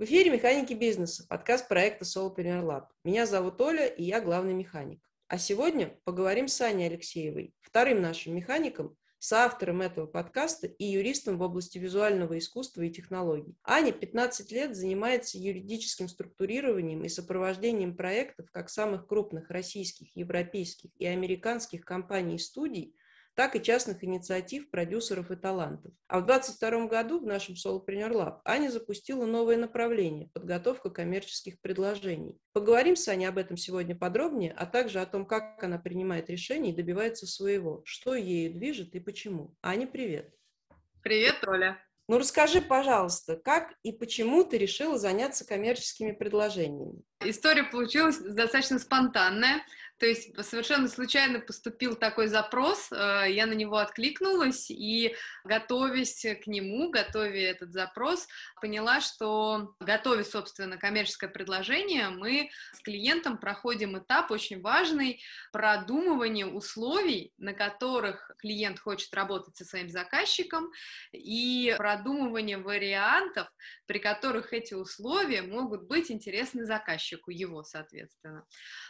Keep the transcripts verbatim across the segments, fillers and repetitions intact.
В эфире «Механики бизнеса», подкаст проекта SolopreneurLAB. Меня зовут Оля, и я главный механик. А сегодня поговорим с Аней Алексеевой, вторым нашим механиком, соавтором этого подкаста и юристом в области визуального искусства и технологий. Аня пятнадцать лет занимается юридическим структурированием и сопровождением проектов как самых крупных российских, европейских и американских компаний и студий, так и частных инициатив, продюсеров и талантов. А в двадцать втором году в нашем SolopreneurLAB Аня запустила новое направление – подготовка коммерческих предложений. Поговорим с Аней об этом сегодня подробнее, а также о том, как она принимает решения и добивается своего, что ею движет и почему. Аня, привет! Привет, Оля! Ну, расскажи, пожалуйста, как и почему ты решила заняться коммерческими предложениями? История получилась достаточно спонтанная, то есть совершенно случайно поступил такой запрос, я на него откликнулась и, готовясь к нему, готовя этот запрос, поняла, что, готовя, собственно, коммерческое предложение, мы с клиентом проходим этап очень важный – продумывание условий, на которых клиент хочет работать со своим заказчиком, и продумывание продумывание вариантов, при которых эти условия могут быть интересны заказчику, его, соответственно.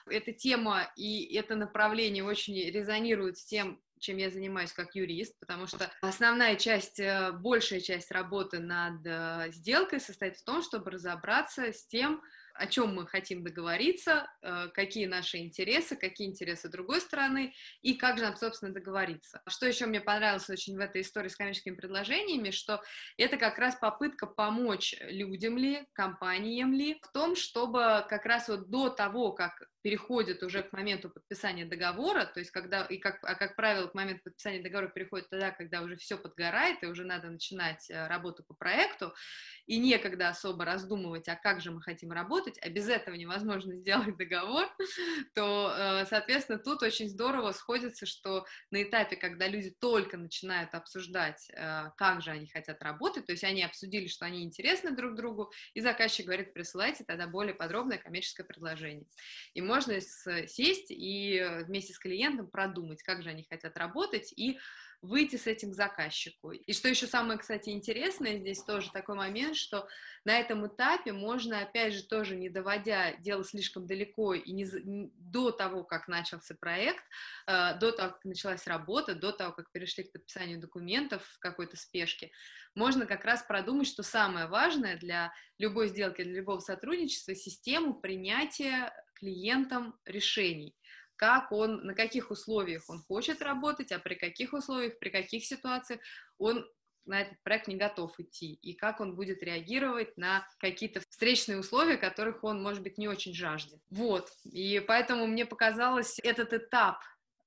Эта тема и это направление очень резонирует с тем, чем я занимаюсь как юрист, потому что основная часть, большая часть работы над сделкой состоит в том, чтобы разобраться с тем, о чем мы хотим договориться, какие наши интересы, какие интересы другой стороны и как же нам, собственно, договориться. Что еще мне понравилось очень в этой истории с коммерческими предложениями, что это как раз попытка помочь людям ли, компаниям ли, в том, чтобы как раз вот до того, как переходит уже к моменту подписания договора, то есть когда, и как, а как правило, к моменту подписания договора переходит тогда, когда уже все подгорает, и уже надо начинать работу по проекту, и некогда особо раздумывать, а как же мы хотим работать, а без этого невозможно сделать договор, то, соответственно, тут очень здорово сходится, что на этапе, когда люди только начинают обсуждать, как же они хотят работать, то есть они обсудили, что они интересны друг другу, и заказчик говорит, присылайте тогда более подробное коммерческое предложение. И можно сесть и вместе с клиентом продумать, как же они хотят работать, и выйти с этим к заказчику. И что еще самое, кстати, интересное, здесь тоже такой момент, что на этом этапе можно, опять же, тоже не доводя дело слишком далеко и не, не, до того, как начался проект, э, до того, как началась работа, до того, как перешли к подписанию документов в какой-то спешке, можно как раз продумать, что самое важное для любой сделки, для любого сотрудничества — систему принятия клиентам решений. Как он, на каких условиях он хочет работать, а при каких условиях, при каких ситуациях он на этот проект не готов идти, и как он будет реагировать на какие-то встречные условия, которых он, может быть, не очень жаждет. Вот, и поэтому мне показалось этот этап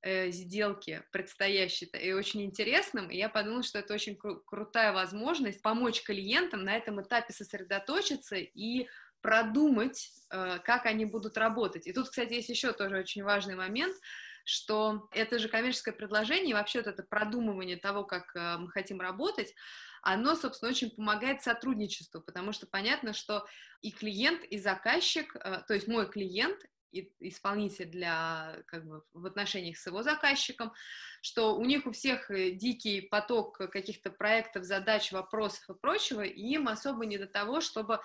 э, сделки предстоящей и очень интересным, и я подумала, что это очень кру- крутая возможность помочь клиентам на этом этапе сосредоточиться и продумать, как они будут работать. И тут, кстати, есть еще тоже очень важный момент, что это же коммерческое предложение, и вообще вот это продумывание того, как мы хотим работать, оно, собственно, очень помогает сотрудничеству, потому что понятно, что и клиент, и заказчик, то есть мой клиент, исполнитель для, как бы, в отношениях с его заказчиком, что у них у всех дикий поток каких-то проектов, задач, вопросов и прочего, и им особо не до того, чтобы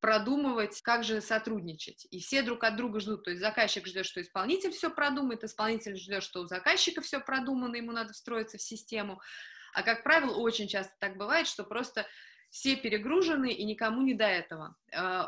продумывать, как же сотрудничать. И все друг от друга ждут, то есть заказчик ждет, что исполнитель все продумает, исполнитель ждет, что у заказчика все продумано, ему надо встроиться в систему. А, как правило, очень часто так бывает, что просто все перегружены, и никому не до этого.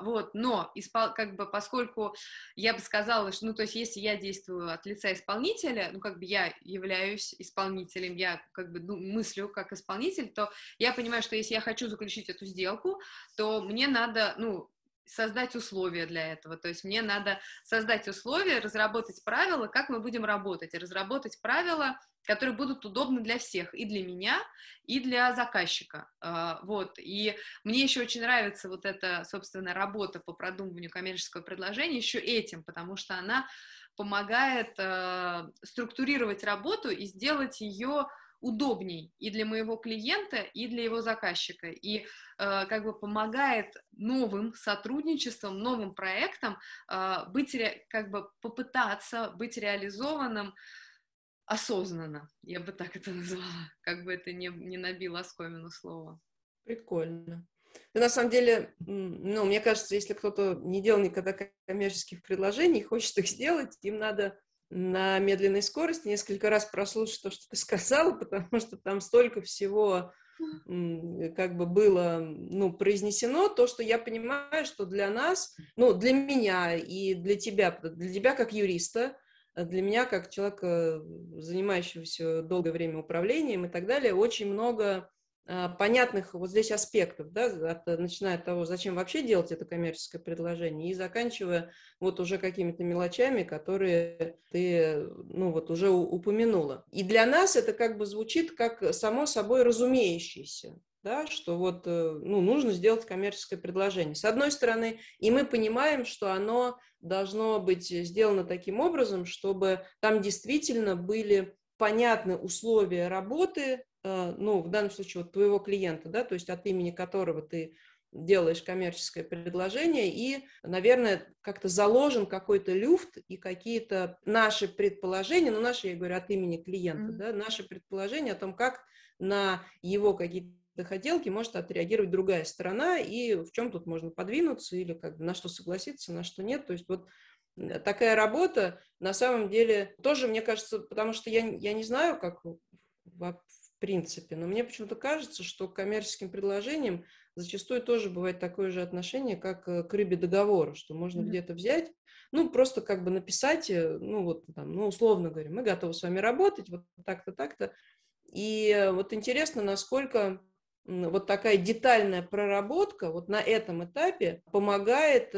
Вот, но, как бы, поскольку я бы сказала, что, ну, то есть, если я действую от лица исполнителя, ну, как бы, я являюсь исполнителем, я, как бы, ну, мыслю как исполнитель, то я понимаю, что если я хочу заключить эту сделку, то мне надо, ну, создать условия для этого, то есть мне надо создать условия, разработать правила, как мы будем работать, разработать правила, которые будут удобны для всех, и для меня, и для заказчика, вот, и мне еще очень нравится вот эта, собственно, работа по продумыванию коммерческого предложения еще этим, потому что она помогает структурировать работу и сделать ее удобней и для моего клиента, и для его заказчика, и э, как бы помогает новым сотрудничествам, новым проектам э, быть, как бы попытаться быть реализованным осознанно, я бы так это назвала, как бы это не, не набило оскомину слово. Прикольно. И на самом деле, ну, мне кажется, если кто-то не делал никогда коммерческих предложений, хочет их сделать, им надо на медленной скорости несколько раз прослушать то, что ты сказала, потому что там столько всего как бы было, ну, произнесено, то, что я понимаю, что для нас, ну, для меня и для тебя, для тебя как юриста, для меня как человека, занимающегося долгое время управлением и так далее, очень много понятных вот здесь аспектов, да, от, начиная от того, зачем вообще делать это коммерческое предложение, и заканчивая вот уже какими-то мелочами, которые ты, ну, вот уже упомянула. И для нас это как бы звучит как само собой разумеющееся, да, что вот, ну, нужно сделать коммерческое предложение. С одной стороны, и мы понимаем, что оно должно быть сделано таким образом, чтобы там действительно были понятны условия работы, ну, в данном случае, вот твоего клиента, да, то есть от имени которого ты делаешь коммерческое предложение, и, наверное, как-то заложен какой-то люфт и какие-то наши предположения, ну, наши, я говорю, от имени клиента, mm-hmm. да, наши предположения о том, как на его какие-то хотелки может отреагировать другая сторона, и в чем тут можно подвинуться, или как бы на что согласиться, на что нет, то есть вот такая работа, на самом деле, тоже, мне кажется, потому что я, я не знаю, как в принципе, но мне почему-то кажется, что к коммерческим предложениям зачастую тоже бывает такое же отношение, как к рыбе договору, что можно mm-hmm. где-то взять, ну, просто как бы написать, ну, вот там, ну, условно говоря, мы готовы с вами работать, вот так-то, так-то. И вот интересно, насколько вот такая детальная проработка вот на этом этапе помогает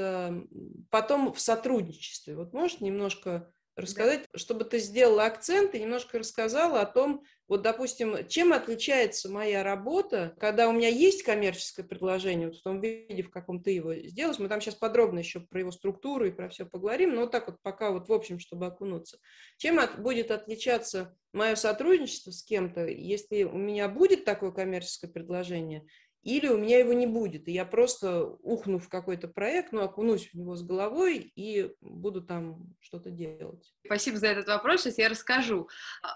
потом в сотрудничестве. Вот можешь немножко рассказать, да. чтобы ты сделала акцент и немножко рассказала о том, вот, допустим, чем отличается моя работа, когда у меня есть коммерческое предложение, вот в том виде, в каком ты его сделаешь. Мы там сейчас подробно еще про его структуру и про все поговорим, но вот так вот пока вот в общем, чтобы окунуться. Чем от, будет отличаться мое сотрудничество с кем-то, если у меня будет такое коммерческое предложение, или у меня его не будет, и я просто ухну в какой-то проект, ну, окунусь в него с головой и буду там что-то делать. Спасибо за этот вопрос, сейчас я расскажу.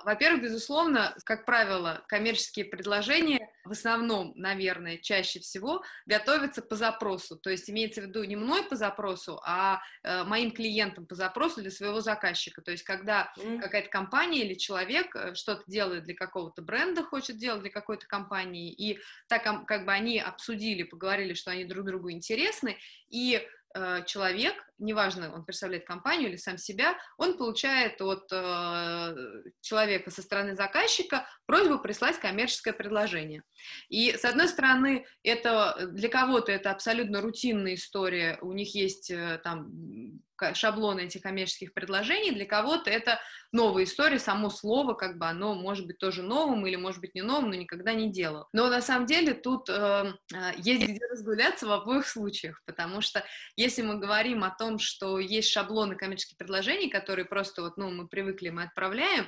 Во-первых, безусловно, как правило, коммерческие предложения в основном, наверное, чаще всего готовятся по запросу, то есть имеется в виду не мной по запросу, а э, моим клиентам по запросу для своего заказчика, то есть когда mm. какая-то компания или человек что-то делает для какого-то бренда, хочет делать для какой-то компании, и так как бы они обсудили, поговорили, что они друг другу интересны, и э, человек, неважно, он представляет компанию или сам себя, он получает от э, человека со стороны заказчика просьбу прислать коммерческое предложение. И, с одной стороны, это для кого-то это абсолютно рутинная история, у них есть э, там... шаблоны этих коммерческих предложений, для кого-то это новая история, само слово, как бы оно может быть тоже новым или может быть не новым, но никогда не делал. Но на самом деле тут э, есть где разгуляться в обоих случаях, потому что если мы говорим о том, что есть шаблоны коммерческих предложений, которые просто вот, ну, мы привыкли, мы отправляем,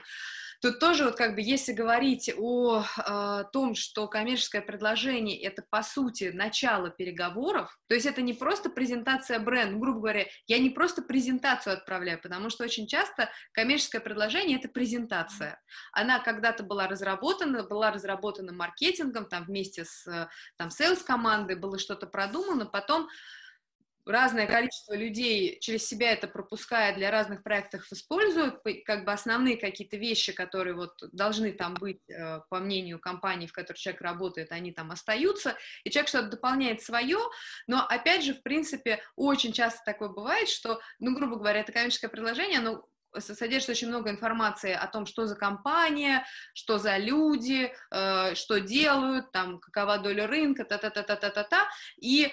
тут тоже вот как бы если говорить о, о том, что коммерческое предложение это по сути начало переговоров, то есть это не просто презентация бренда, грубо говоря, я не просто презентацию отправляю, потому что очень часто коммерческое предложение это презентация. Она когда-то была разработана, была разработана маркетингом, там вместе с там сейлс-командой было что-то продумано, потом разное количество людей через себя это пропускает, для разных проектов используют, как бы основные какие-то вещи, которые вот должны там быть, по мнению компании, в которой человек работает, они там остаются, и человек что-то дополняет свое, но опять же, в принципе, очень часто такое бывает, что, ну, грубо говоря, это коммерческое предложение, оно содержит очень много информации о том, что за компания, что за люди, э, что делают, там, какова доля рынка, та-та-та-та-та-та-та, и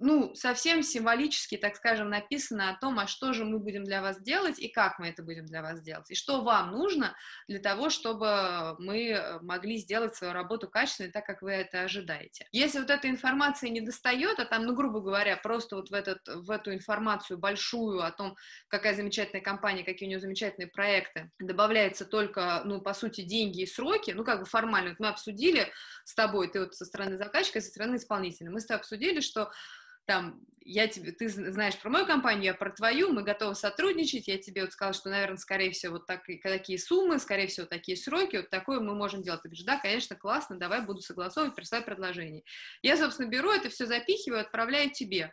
ну, совсем символически, так скажем, написано о том, а что же мы будем для вас делать и как мы это будем для вас делать, и что вам нужно для того, чтобы мы могли сделать свою работу качественной, так как вы это ожидаете. Если вот эта информация не достает, а там, ну, грубо говоря, просто вот в, этот, в эту информацию большую о том, какая замечательная компания, какие у нее замечательные проекты, добавляется только, ну, по сути, деньги и сроки, ну, как бы формально, вот мы обсудили с тобой, ты вот со стороны заказчика, со стороны исполнителя, мы с тобой обсудили, что там я тебе, ты знаешь про мою компанию, я про твою, мы готовы сотрудничать, я тебе вот сказала, что, наверное, скорее всего, вот так, такие суммы, скорее всего, такие сроки, вот такое мы можем делать. Ты говоришь, да, конечно, классно, давай буду согласовывать, присылай предложение. Я, собственно, беру это все, запихиваю, отправляю тебе.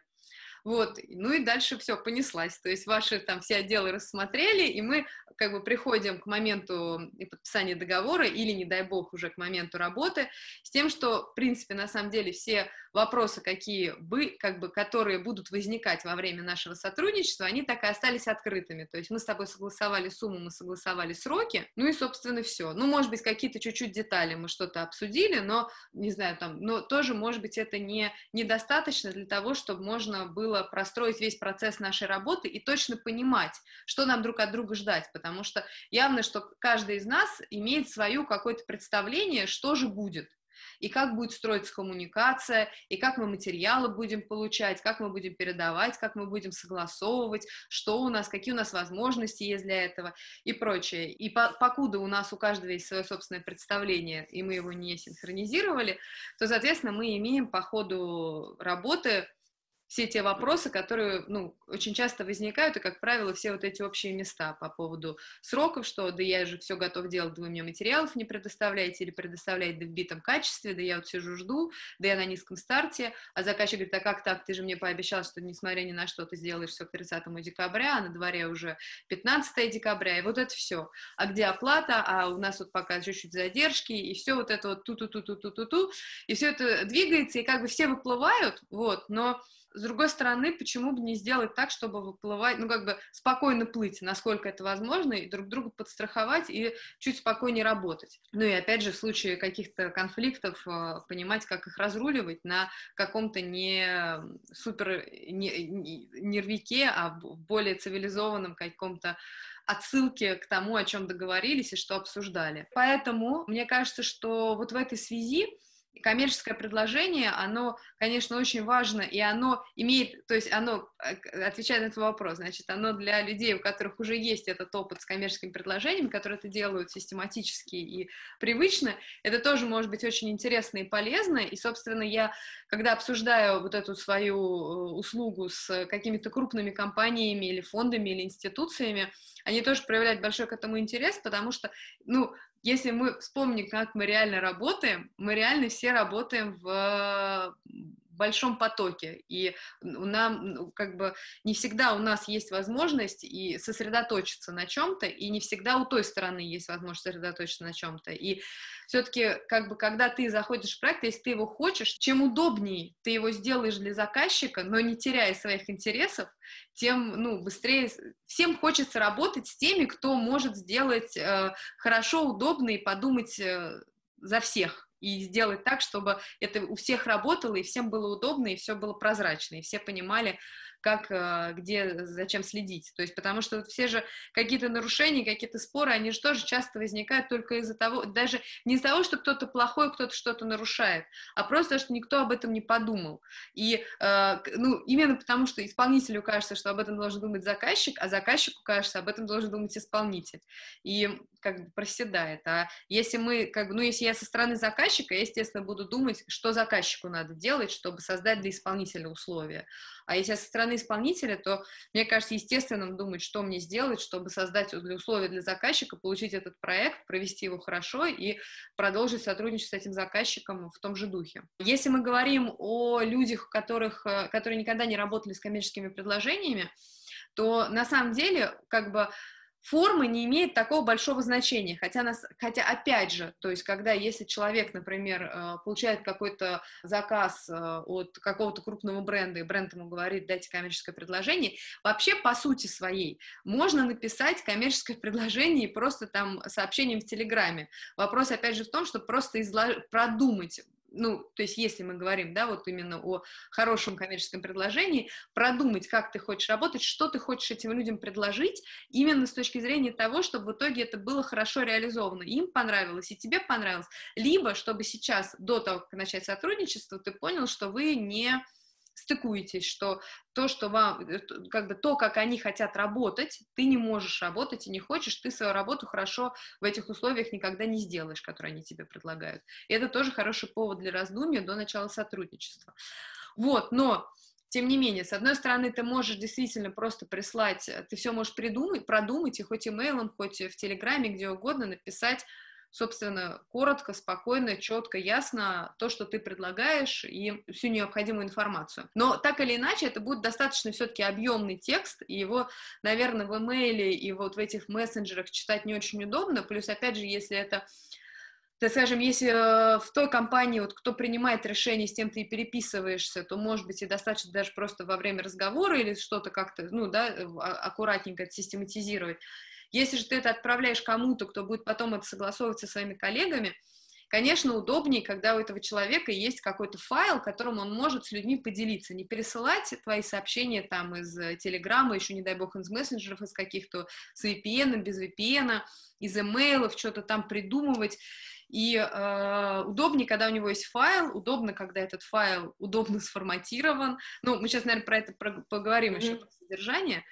Вот, ну и дальше все, понеслась, то есть ваши там все отделы рассмотрели, и мы как бы приходим к моменту подписания договора или, не дай бог, уже к моменту работы, с тем, что, в принципе, на самом деле все вопросы, какие бы, как бы, которые будут возникать во время нашего сотрудничества, они так и остались открытыми, то есть мы с тобой согласовали сумму, мы согласовали сроки, ну и, собственно, все. Ну, может быть, какие-то чуть-чуть детали мы что-то обсудили, но, не знаю, там, но тоже, может быть, это не, недостаточно для того, чтобы можно было простроить весь процесс нашей работы и точно понимать, что нам друг от друга ждать, потому что явно, что каждый из нас имеет свое какое-то представление, что же будет, и как будет строиться коммуникация, и как мы материалы будем получать, как мы будем передавать, как мы будем согласовывать, что у нас, какие у нас возможности есть для этого и прочее. И по, покуда у нас у каждого есть свое собственное представление, и мы его не синхронизировали, то, соответственно, мы имеем по ходу работы все те вопросы, которые, ну, очень часто возникают, и, как правило, все вот эти общие места по поводу сроков, что да я же все готов делать, да вы мне материалов не предоставляете или предоставляете в битом качестве, да я вот сижу жду, да я на низком старте, а заказчик говорит, а как так, ты же мне пообещал, что несмотря ни на что ты сделаешь все к тридцатому декабря, а на дворе уже пятнадцатое декабря, и вот это все. А где оплата, а у нас вот пока чуть-чуть задержки, и все вот это вот ту-ту-ту-ту-ту-ту, и все это двигается, и как бы все выплывают, вот, но... С другой стороны, почему бы не сделать так, чтобы выплывать, ну, как бы спокойно плыть, насколько это возможно, и друг друга подстраховать и чуть спокойнее работать. Ну и опять же, в случае каких-то конфликтов, понимать, как их разруливать на каком-то не супер нервике, а более цивилизованном каком-то отсылки к тому, о чем договорились и что обсуждали. Поэтому мне кажется, что вот в этой связи коммерческое предложение, оно, конечно, очень важно, и оно имеет, то есть оно отвечает на этот вопрос, значит, оно для людей, у которых уже есть этот опыт с коммерческими предложениями, которые это делают систематически и привычно, это тоже может быть очень интересно и полезно, и, собственно, я, когда обсуждаю вот эту свою услугу с какими-то крупными компаниями или фондами или институциями, они тоже проявляют большой к этому интерес, потому что, ну, если мы вспомним, как мы реально работаем, мы реально все работаем в большом потоке, и нам, как бы, не всегда у нас есть возможность и сосредоточиться на чем-то, и не всегда у той стороны есть возможность сосредоточиться на чем-то, и все-таки, как бы, когда ты заходишь в проект, если ты его хочешь, чем удобнее ты его сделаешь для заказчика, но не теряя своих интересов, тем, ну, быстрее, всем хочется работать с теми, кто может сделать э, хорошо, удобно и подумать э, за всех. И сделать так, чтобы это у всех работало, и всем было удобно, и все было прозрачно, и все понимали, как, где, зачем следить. То есть, потому что все же какие-то нарушения, какие-то споры, они же тоже часто возникают только из-за того, даже не из-за того, что кто-то плохой, кто-то что-то нарушает, а просто, что никто об этом не подумал. И, ну, именно потому, что исполнителю кажется, что об этом должен думать заказчик, а заказчику кажется, об этом должен думать исполнитель. И как бы проседает. А если мы, как бы, ну, если я со стороны заказчика, я, естественно, буду думать, что заказчику надо делать, чтобы создать для исполнителя условия. А если я со стороны исполнителя, то, мне кажется, естественным думать, что мне сделать, чтобы создать условия для заказчика, получить этот проект, провести его хорошо и продолжить сотрудничать с этим заказчиком в том же духе. Если мы говорим о людях, которых, которые никогда не работали с коммерческими предложениями, то, на самом деле, как бы, форма не имеет такого большого значения, хотя, нас, хотя опять же, то есть, когда, если человек, например, получает какой-то заказ от какого-то крупного бренда, и бренд ему говорит, дайте коммерческое предложение, вообще, по сути своей, можно написать коммерческое предложение просто там сообщением в Телеграме. Вопрос, опять же, в том, чтобы просто излож... продумать, ну, то есть, если мы говорим, да, вот именно о хорошем коммерческом предложении, продумать, как ты хочешь работать, что ты хочешь этим людям предложить, именно с точки зрения того, чтобы в итоге это было хорошо реализовано, им понравилось и тебе понравилось, либо, чтобы сейчас, до того, как начать сотрудничество, ты понял, что вы не стыкуетесь, что то, что вам, как бы, то, как они хотят работать, ты не можешь работать и не хочешь, ты свою работу хорошо в этих условиях никогда не сделаешь, которые они тебе предлагают. И это тоже хороший повод для раздумья до начала сотрудничества. Вот, но Тем не менее, с одной стороны, ты можешь действительно просто прислать, ты все можешь придумать, продумать, и хоть имейлом, хоть в Телеграме, где угодно написать, собственно, коротко, спокойно, четко, ясно то, что ты предлагаешь, и всю необходимую информацию. Но так или иначе, это будет достаточно все-таки объемный текст, и его, наверное, в имейле и вот в этих мессенджерах читать не очень удобно, плюс, опять же, если это... Да, скажем, если в той компании, вот, кто принимает решение, с тем ты и переписываешься, то, может быть, и достаточно даже просто во время разговора или что-то как-то, ну, да, аккуратненько систематизировать. Если же ты это отправляешь кому-то, кто будет потом это согласовывать со своими коллегами, конечно, удобнее, когда у этого человека есть какой-то файл, которым он может с людьми поделиться, не пересылать твои сообщения там из Телеграма, еще, не дай бог, из мессенджеров, из каких-то, с ви пи эн, без ви пи эн, из имейлов, что-то там придумывать. И э, удобнее, когда у него есть файл, удобно, когда этот файл удобно сформатирован. Ну, мы сейчас, наверное, про это про- поговорим [S2] Mm-hmm. [S1] Еще про содержание.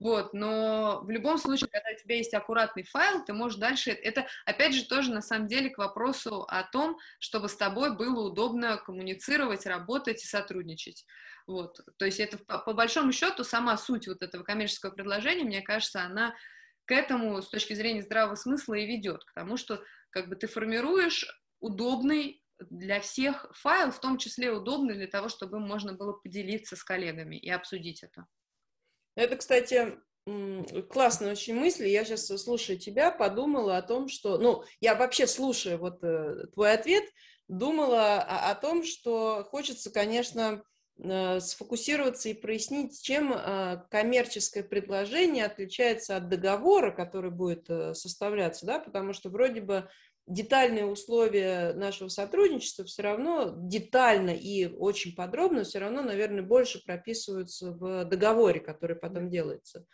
Вот, но в любом случае, когда у тебя есть аккуратный файл, ты можешь дальше... Это, опять же, тоже, на самом деле, к вопросу о том, чтобы с тобой было удобно коммуницировать, работать и сотрудничать. Вот, то есть это, по, по большому счету, сама суть вот этого коммерческого предложения, мне кажется, она к этому, с точки зрения здравого смысла, и ведет, к тому, что как бы ты формируешь удобный для всех файл, в том числе удобный для того, чтобы можно было поделиться с коллегами и обсудить это. Это, кстати, классная очень мысль. Я сейчас, слушая тебя, подумала о том, что... Ну, я вообще, слушая вот твой ответ, думала о, о том, что хочется, конечно, сфокусироваться и прояснить, чем коммерческое предложение отличается от договора, который будет составляться, да, потому что вроде бы детальные условия нашего сотрудничества все равно детально и очень подробно все равно, наверное, больше прописываются в договоре, который потом делается.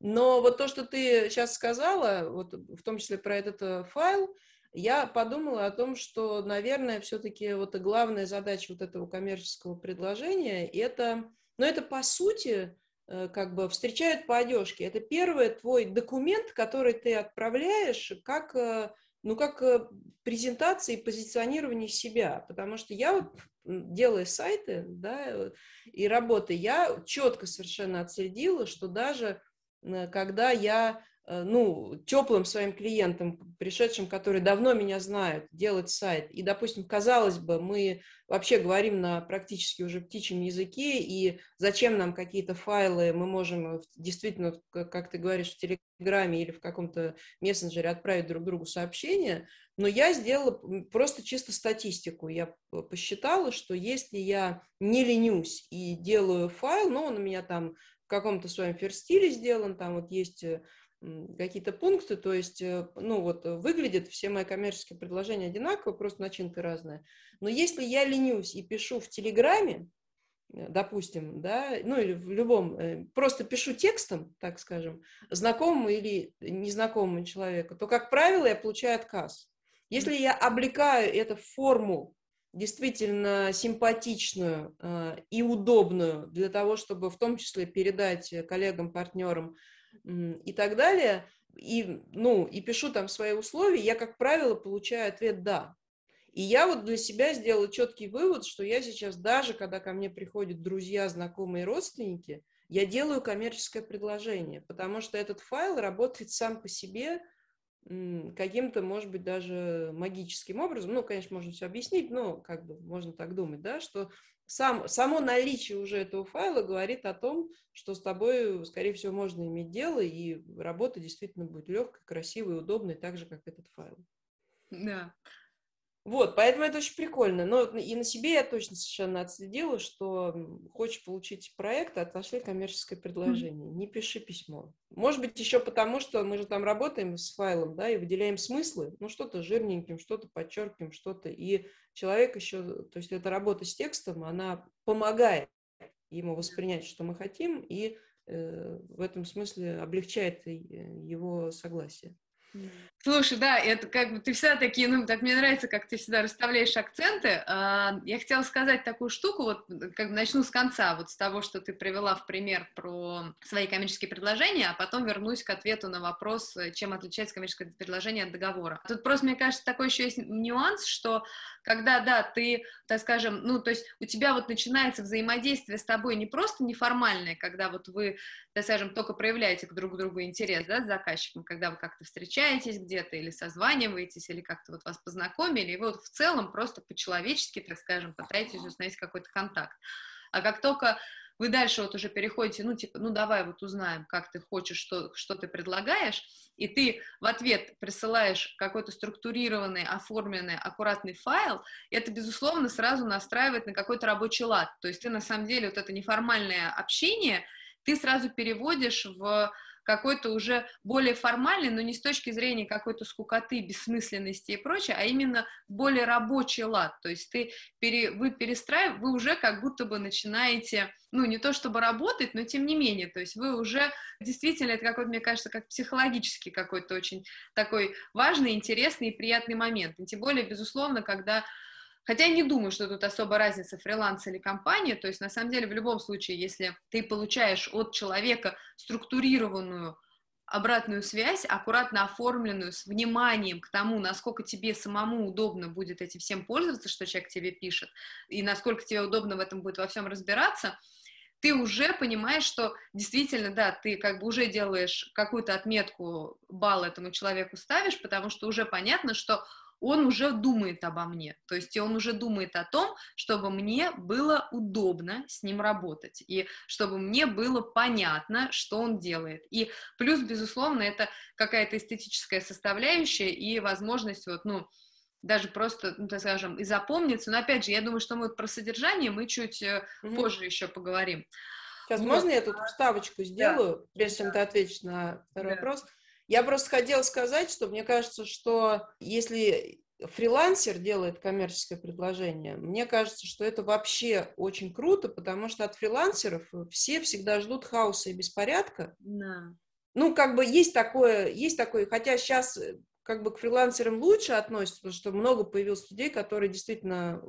Но вот то, что ты сейчас сказала, вот в том числе про этот файл, я подумала о том, что, наверное, все-таки вот главная задача вот этого коммерческого предложения – это, ну, это по сути, как бы встречают по одежке. Это первый твой документ, который ты отправляешь как, ну, как презентация и позиционирование себя. Потому что я, вот, делая сайты, да, и работы, я четко совершенно отследила, что даже когда я... ну, теплым своим клиентам, пришедшим, которые давно меня знают, делать сайт. И, допустим, казалось бы, мы вообще говорим на практически уже птичьем языке, и зачем нам какие-то файлы, мы можем действительно, как ты говоришь, в Телеграме или в каком-то мессенджере отправить друг другу сообщения, но я сделала просто чисто статистику. Я посчитала, что если я не ленюсь и делаю файл, но он у меня там в каком-то своем ферстиле сделан, там вот есть... какие-то пункты, то есть, ну вот, выглядят все мои коммерческие предложения одинаково, просто начинка разная. Но если я ленюсь и пишу в Телеграме, допустим, да, ну или в любом, просто пишу текстом, так скажем, знакомому или незнакомому человеку, то, как правило, я получаю отказ. Если я облекаю это в форму, действительно симпатичную и удобную для того, чтобы в том числе передать коллегам, партнерам, и так далее, и, ну, и пишу там свои условия, я, как правило, получаю ответ «да». И я вот для себя сделала четкий вывод, что я сейчас даже, когда ко мне приходят друзья, знакомые, родственники, я делаю коммерческое предложение, потому что этот файл работает сам по себе каким-то, может быть, даже магическим образом. Ну, конечно, можно все объяснить, но как бы можно так думать, да, что Сам, само наличие уже этого файла говорит о том, что с тобой, скорее всего, можно иметь дело, и работа действительно будет легкой, красивой, удобной, так же, как этот файл. Да. Вот, поэтому это очень прикольно. Но и на себе я точно совершенно отследила, что хочешь получить проект, отошли коммерческое предложение. Не пиши письмо. Может быть, еще потому, что мы же там работаем с файлом, да, и выделяем смыслы. Ну, что-то жирненьким, что-то подчеркиваем, что-то. И человек еще, то есть эта работа с текстом, она помогает ему воспринять, что мы хотим, и э, в этом смысле облегчает его согласие. Слушай, да, это как бы ты всегда такие, ну, так мне нравится, как ты всегда расставляешь акценты. Я хотела сказать такую штуку, вот как бы начну с конца, вот с того, что ты привела в пример про свои коммерческие предложения, а потом вернусь к ответу на вопрос, чем отличается коммерческое предложение от договора. Тут просто, мне кажется, такой еще есть нюанс, что когда, да, ты, так скажем, ну, то есть у тебя вот начинается взаимодействие с тобой не просто неформальное, когда вот вы, так скажем, только проявляете друг к другу интерес, да, с заказчиком, когда вы как-то встречаетесь, где-то или созваниваетесь, или как-то вот вас познакомили, и вы вот в целом просто по-человечески, так скажем, пытаетесь установить какой-то контакт. А как только вы дальше вот уже переходите, ну, типа, ну, давай вот узнаем, как ты хочешь, что, что ты предлагаешь, и ты в ответ присылаешь какой-то структурированный, оформленный, аккуратный файл, это, безусловно, сразу настраивает на какой-то рабочий лад. То есть ты, на самом деле, вот это неформальное общение, ты сразу переводишь в какой-то уже более формальный, но не с точки зрения какой-то скукоты, бессмысленности и прочее, а именно более рабочий лад. То есть ты пере, вы перестраив, вы уже как будто бы начинаете, ну, не то чтобы работать, но тем не менее, то есть вы уже действительно, это какой-то, мне кажется, как психологический какой-то очень такой важный, интересный и приятный момент. И тем более, безусловно, когда... Хотя я не думаю, что тут особо разница фриланс или компания, то есть на самом деле в любом случае, если ты получаешь от человека структурированную обратную связь, аккуратно оформленную, с вниманием к тому, насколько тебе самому удобно будет этим всем пользоваться, что человек тебе пишет, и насколько тебе удобно в этом будет во всем разбираться, ты уже понимаешь, что действительно, да, ты как бы уже делаешь какую-то отметку, балл этому человеку ставишь, потому что уже понятно, что он уже думает обо мне, то есть он уже думает о том, чтобы мне было удобно с ним работать, и чтобы мне было понятно, что он делает. И плюс, безусловно, это какая-то эстетическая составляющая и возможность вот, ну, даже просто, ну, так скажем, и запомниться. Но опять же, я думаю, что мы вот про содержание мы чуть угу. позже еще поговорим. Сейчас вот. Можно я тут вставочку сделаю, да. прежде чем да. ты ответишь на второй да. вопрос? Я просто хотела сказать, что мне кажется, что если фрилансер делает коммерческое предложение, мне кажется, что это вообще очень круто, потому что от фрилансеров все всегда ждут хаоса и беспорядка. Да. Ну, как бы есть такое, есть такое, хотя сейчас как бы к фрилансерам лучше относятся, потому что много появилось людей, которые действительно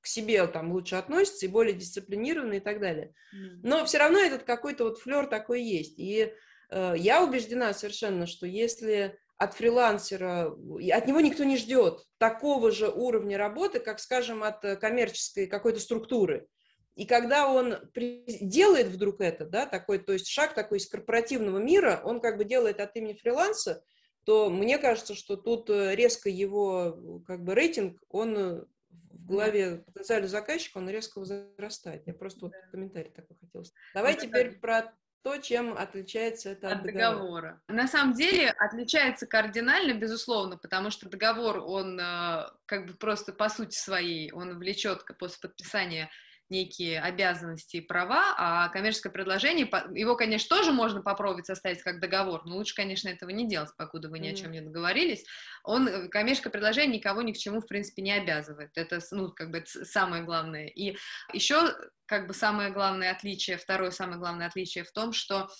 к себе там лучше относятся и более дисциплинированы и так далее. Да. Но все равно этот какой-то вот флер такой есть. И я убеждена совершенно, что если от фрилансера, от него никто не ждет такого же уровня работы, как, скажем, от коммерческой какой-то структуры. И когда он делает вдруг это, да, такой, то есть шаг такой из корпоративного мира, он как бы делает от имени фриланса, то мне кажется, что тут резко его как бы рейтинг, он в голове потенциального заказчика, он резко возрастает. Я просто вот комментарий такой хотела. Давай теперь про... то, чем отличается это от, от договора. договора. На самом деле отличается кардинально, безусловно, потому что договор, он э, как бы просто по сути своей, он влечет после подписания некие обязанности и права, а коммерческое предложение, его, конечно, тоже можно попробовать составить как договор, но лучше, конечно, этого не делать, покуда вы ни о чем не договорились. Он, коммерческое предложение никого ни к чему, в принципе, не обязывает. Это, ну, как бы самое главное. И еще, как бы, самое главное отличие, второе самое главное отличие в том, что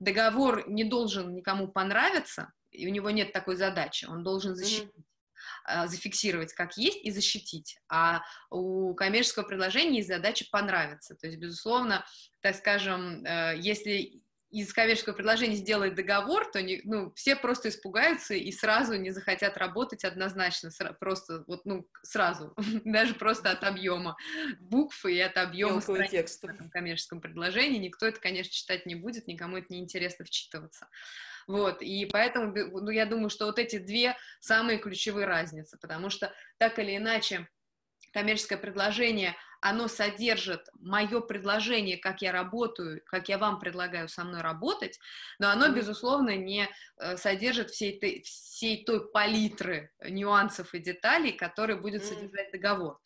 договор не должен никому понравиться, и у него нет такой задачи, он должен защитить. Зафиксировать как есть и защитить, а у коммерческого предложения есть задача понравиться, то есть, безусловно, так скажем, если из коммерческого предложения сделать договор, то не, ну, все просто испугаются и сразу не захотят работать однозначно, просто вот, ну, сразу, даже просто от объема букв и от объема страниц в этом коммерческом предложении, никто это, конечно, читать не будет, никому это не интересно вчитываться. Вот, и поэтому, ну, я думаю, что вот эти две самые ключевые разницы, потому что так или иначе коммерческое предложение, оно содержит мое предложение, как я работаю, как я вам предлагаю со мной работать, но оно, безусловно, не содержит всей, той, всей той палитры нюансов и деталей, которые будет содержать договор.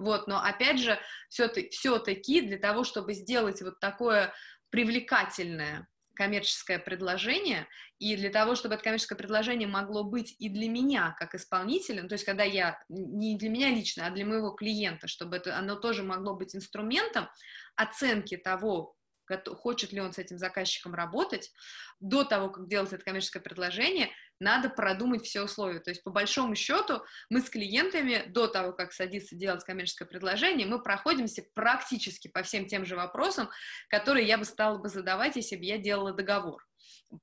Вот, но опять же, все-таки для того, чтобы сделать вот такое привлекательное коммерческое предложение, и для того, чтобы это коммерческое предложение могло быть и для меня, как исполнителя, ну, то есть когда я, не для меня лично, а для моего клиента, чтобы это, оно тоже могло быть инструментом оценки того, хочет ли он с этим заказчиком работать, до того, как делать это коммерческое предложение, надо продумать все условия. То есть, по большому счету, мы с клиентами до того, как садиться делать коммерческое предложение, мы проходимся практически по всем тем же вопросам, которые я бы стала бы задавать, если бы я делала договор.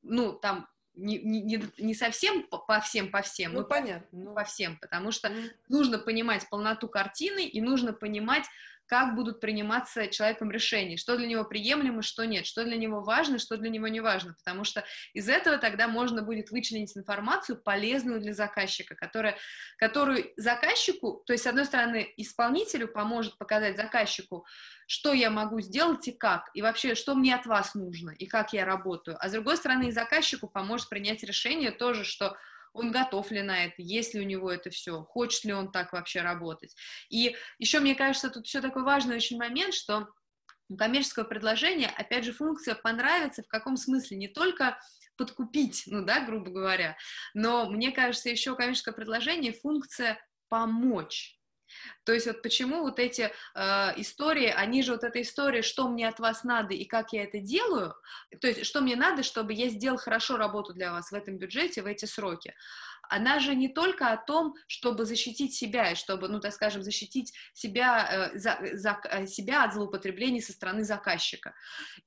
Ну, там... Не, не, не совсем по всем, по всем, ну, понятно. По всем, потому что mm. нужно понимать полноту картины и нужно понимать, как будут приниматься человеком решения, что для него приемлемо, что нет, что для него важно, что для него не важно, потому что из этого тогда можно будет вычленить информацию, полезную для заказчика, которая, которую заказчику, то есть, с одной стороны, исполнителю поможет показать заказчику, что я могу сделать и как, и вообще, что мне от вас нужно, и как я работаю, а с другой стороны, и заказчику поможет принять решение тоже, что он готов ли на это, есть ли у него это все, хочет ли он так вообще работать. И еще, мне кажется, тут еще такой важный очень момент, что коммерческое предложение, опять же, функция понравится в каком смысле, не только подкупить, ну да, грубо говоря, но, мне кажется, еще коммерческое предложение, функция помочь. То есть вот почему вот эти э, истории, они же вот эта история, что мне от вас надо и как я это делаю, то есть что мне надо, чтобы я сделал хорошо работу для вас в этом бюджете, в эти сроки, она же не только о том, чтобы защитить себя и чтобы, ну так скажем, защитить себя, э, за, за, себя от злоупотреблений со стороны заказчика.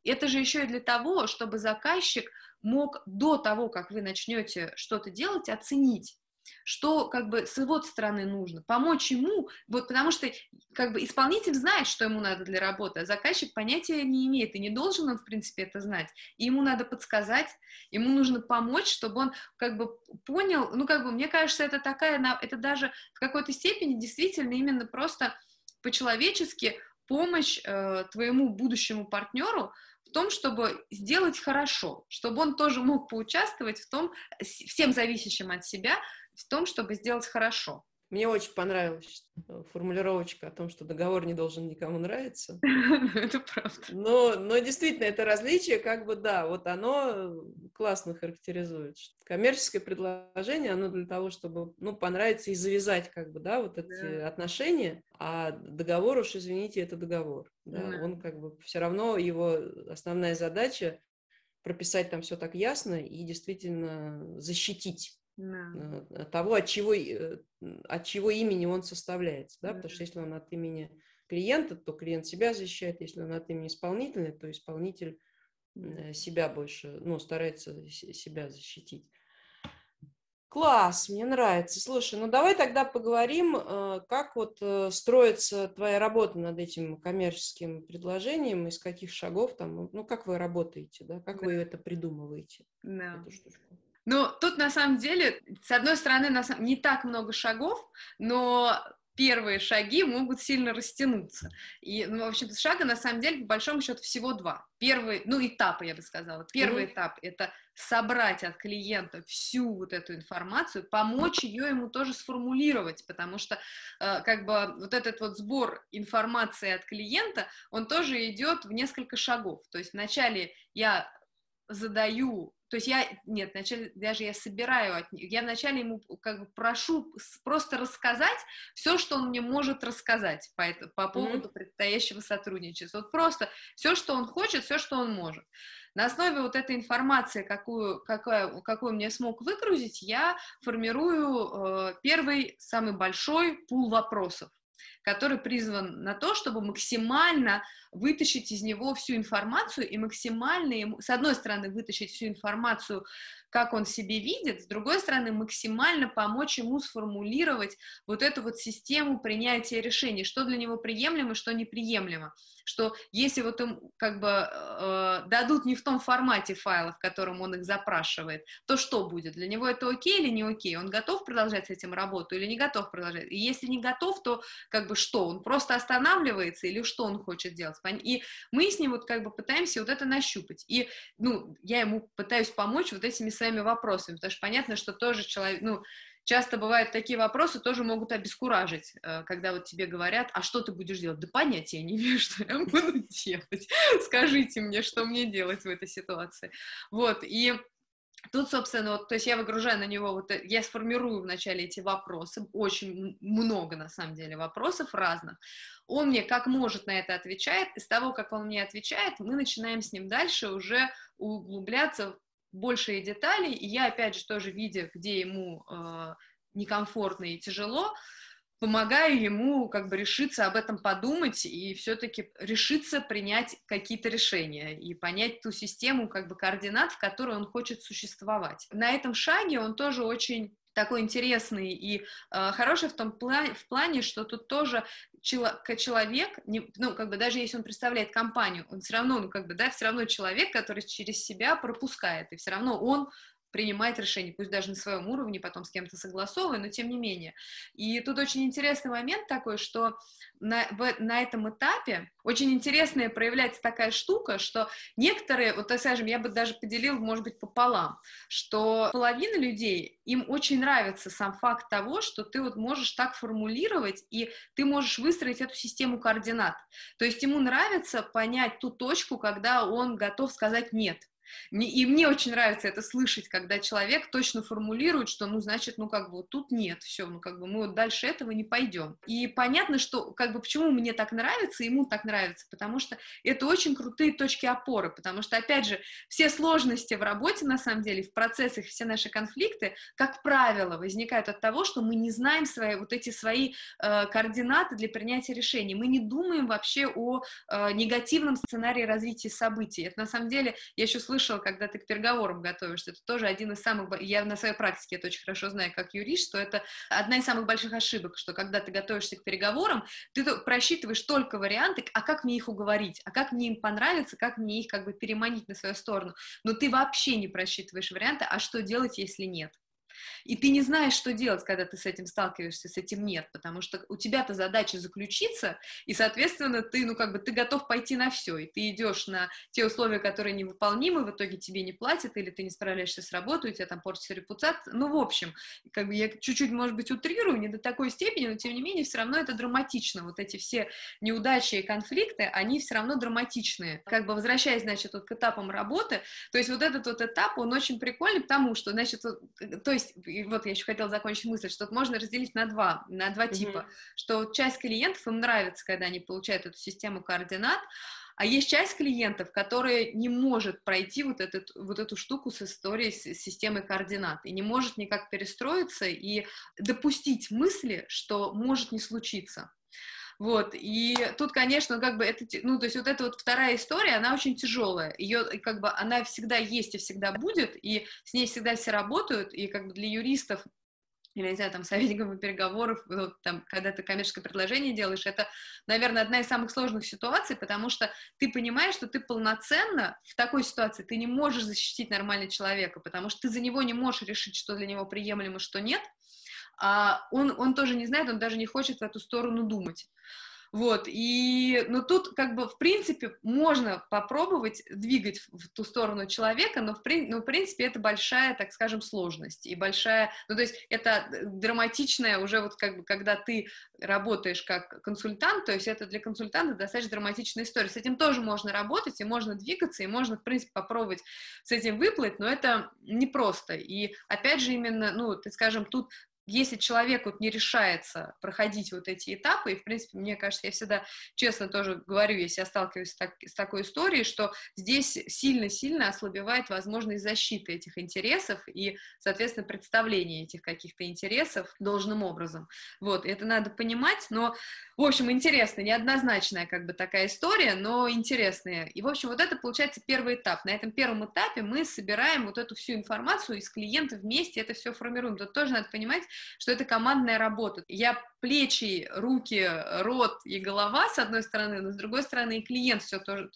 Это же еще и для того, чтобы заказчик мог до того, как вы начнете что-то делать, оценить, что как бы с его стороны нужно, помочь ему, вот, потому что как бы исполнитель знает, что ему надо для работы, а заказчик понятия не имеет, и не должен он, в принципе, это знать, и ему надо подсказать, ему нужно помочь, чтобы он как бы понял, ну, как бы, мне кажется, это такая, это даже в какой-то степени действительно именно просто по-человечески помощь э, твоему будущему партнеру, в том, чтобы сделать хорошо, чтобы он тоже мог поучаствовать в том, всем зависящим от себя, в том, чтобы сделать хорошо. Мне очень понравилась формулировочка о том, что договор не должен никому нравиться. Это правда. Но, но действительно, это различие, как бы, да, вот оно классно характеризует. Коммерческое предложение, оно для того, чтобы, ну, понравиться и завязать, как бы, да, вот эти да. отношения, а договор уж, извините, это договор. Да? Да. Он, как бы, все равно его основная задача прописать там все так ясно и действительно защитить. Да. того, от чего, от чего имени он составляется, да? Да. Потому что если он от имени клиента, то клиент себя защищает, если он от имени исполнителя, то исполнитель себя больше, ну, старается себя защитить. Класс, мне нравится. Слушай, ну давай тогда поговорим, как вот строится твоя работа над этим коммерческим предложением, из каких шагов там, ну, как вы работаете, да, как да. вы это придумываете, да. эту штучку. Ну, тут, на самом деле, с одной стороны, на самом... не так много шагов, но первые шаги могут сильно растянуться. И, ну, в общем-то, шага, на самом деле, по большому счету, всего два. Первый, ну, этапы, я бы сказала. Первый mm-hmm. этап — это собрать от клиента всю вот эту информацию, помочь ее ему тоже сформулировать, потому что э, как бы вот этот вот сбор информации от клиента, он тоже идет в несколько шагов. То есть вначале я задаю То есть я, нет, вначале даже я собираю от них, я вначале ему как бы прошу просто рассказать все, что он мне может рассказать по, это, по поводу mm-hmm. предстоящего сотрудничества, вот просто все, что он хочет, все, что он может. На основе вот этой информации, какую, какая, какую мне смог выгрузить, я формирую э, первый, самый большой пул вопросов, который призван на то, чтобы максимально вытащить из него всю информацию и максимально ему, с одной стороны, вытащить всю информацию, как он себе видит, с другой стороны, максимально помочь ему сформулировать вот эту вот систему принятия решений, что для него приемлемо, что неприемлемо, что если вот им как бы э, дадут не в том формате файла, в котором он их запрашивает, то что будет? Для него это окей или не окей? Он готов продолжать с этим работу или не готов продолжать? И если не готов, то как бы что? Он просто останавливается или что он хочет делать? И мы с ним вот как бы пытаемся вот это нащупать. И, ну, я ему пытаюсь помочь вот этими советами, вопросами, потому что понятно, что тоже человек, ну, часто бывают такие вопросы, тоже могут обескуражить, когда вот тебе говорят, а что ты будешь делать? Да понятия не имею, что я буду делать, скажите мне, что мне делать в этой ситуации, вот, и Тут, собственно, вот, то есть я выгружаю на него, вот, я сформирую вначале эти вопросы, очень много, на самом деле, вопросов разных. Он мне как может на это отвечает, из того, как он мне отвечает, мы начинаем с ним дальше уже углубляться в большие детали, и я, опять же, тоже видя, где ему э, некомфортно и тяжело, помогаю ему как бы решиться об этом подумать и все-таки решиться принять какие-то решения и понять ту систему как бы координат, в которой он хочет существовать. На этом шаге он тоже очень такой интересный и э, хороший в том плане, в плане, что тут тоже человек, не, ну, как бы даже если он представляет компанию, он все равно, ну, как бы, да, все равно человек, который через себя пропускает, и все равно он принимает решение, пусть даже на своем уровне, потом с кем-то согласовывая, но тем не менее. И тут очень интересный момент такой, что на, в, на этом этапе очень интересная проявляется такая штука, что некоторые, вот так скажем, я бы даже поделила, может быть, пополам, что половина людей, им очень нравится сам факт того, что ты вот можешь так формулировать, и ты можешь выстроить эту систему координат. То есть ему нравится понять ту точку, когда он готов сказать «нет». И мне очень нравится это слышать, когда человек точно формулирует, что, ну, значит, ну, как бы, вот тут нет, все, ну, как бы, мы вот дальше этого не пойдем. И понятно, что, как бы, почему мне так нравится, ему так нравится, потому что это очень крутые точки опоры, потому что, опять же, все сложности в работе, на самом деле, в процессах, все наши конфликты, как правило, возникают от того, что мы не знаем свои, вот эти свои э, координаты для принятия решений, мы не думаем вообще о э, негативном сценарии развития событий. Это, на самом деле, я еще слышала, слышала, когда ты к переговорам готовишься, это тоже один из самых, я на своей практике это очень хорошо знаю, как юрист, что это одна из самых больших ошибок, что когда ты готовишься к переговорам, ты просчитываешь только варианты, а как мне их уговорить, а как мне им понравится, как мне их как бы переманить на свою сторону, но ты вообще не просчитываешь варианты, а что делать, если нет. И ты не знаешь, что делать, когда ты с этим сталкиваешься, с этим нет, потому что у тебя-то задача заключиться, и, соответственно, ты, ну, как бы, ты готов пойти на все, и ты идешь на те условия, которые невыполнимы, в итоге тебе не платят, или ты не справляешься с работой, у тебя там портится репутация, ну, в общем, как бы я чуть-чуть, может быть, утрирую, не до такой степени, но, тем не менее, все равно это драматично, вот эти все неудачи и конфликты, они все равно драматичные. Как бы, возвращаясь, значит, вот к этапам работы, то есть вот этот вот этап, он очень прикольный, потому что, значит, то есть И вот я еще хотела закончить мысль, что можно разделить на два, на два mm-hmm. типа, что часть клиентов им нравится, когда они получают эту систему координат, а есть часть клиентов, которые не может пройти вот, этот, вот эту штуку с историей, с системой координат, и не может никак перестроиться и допустить мысли, что может не случиться. Вот, и тут, конечно, как бы, это, ну, то есть вот эта вот вторая история, она очень тяжелая, ее, как бы, она всегда есть и всегда будет, и с ней всегда все работают, и, как бы, для юристов, или, не знаю, там, советников переговоров, ну, там, когда ты коммерческое предложение делаешь, это, наверное, одна из самых сложных ситуаций, потому что ты понимаешь, что ты полноценно в такой ситуации, ты не можешь защитить нормально человека, потому что ты за него не можешь решить, что для него приемлемо, что нет. А он, он тоже не знает, он даже не хочет в эту сторону думать. Вот, и, но тут, как бы, в принципе, можно попробовать двигать в ту сторону человека, но, в, но, в принципе, это большая, так скажем, сложность, и большая, ну, то есть, это драматичная уже, вот, как бы, когда ты работаешь как консультант, то есть, это для консультанта достаточно драматичная история, с этим тоже можно работать, и можно двигаться, и можно, в принципе, попробовать с этим выплыть, но это непросто, и, опять же, именно, ну, так скажем, тут если человек вот не решается проходить вот эти этапы, и, в принципе, мне кажется, я всегда честно тоже говорю, если я сталкиваюсь с, так, с такой историей, что здесь сильно-сильно ослабевает возможность защиты этих интересов и, соответственно, представление этих каких-то интересов должным образом. Вот, это надо понимать, но, в общем, интересно, неоднозначная как бы такая история, но интересная. И, в общем, вот это, получается, первый этап. На этом первом этапе мы собираем вот эту всю информацию из клиента вместе, это все формируем. Тут тоже надо понимать, что это командная работа. Я плечи, руки, рот и голова с одной стороны, но с другой стороны и клиент все тоже,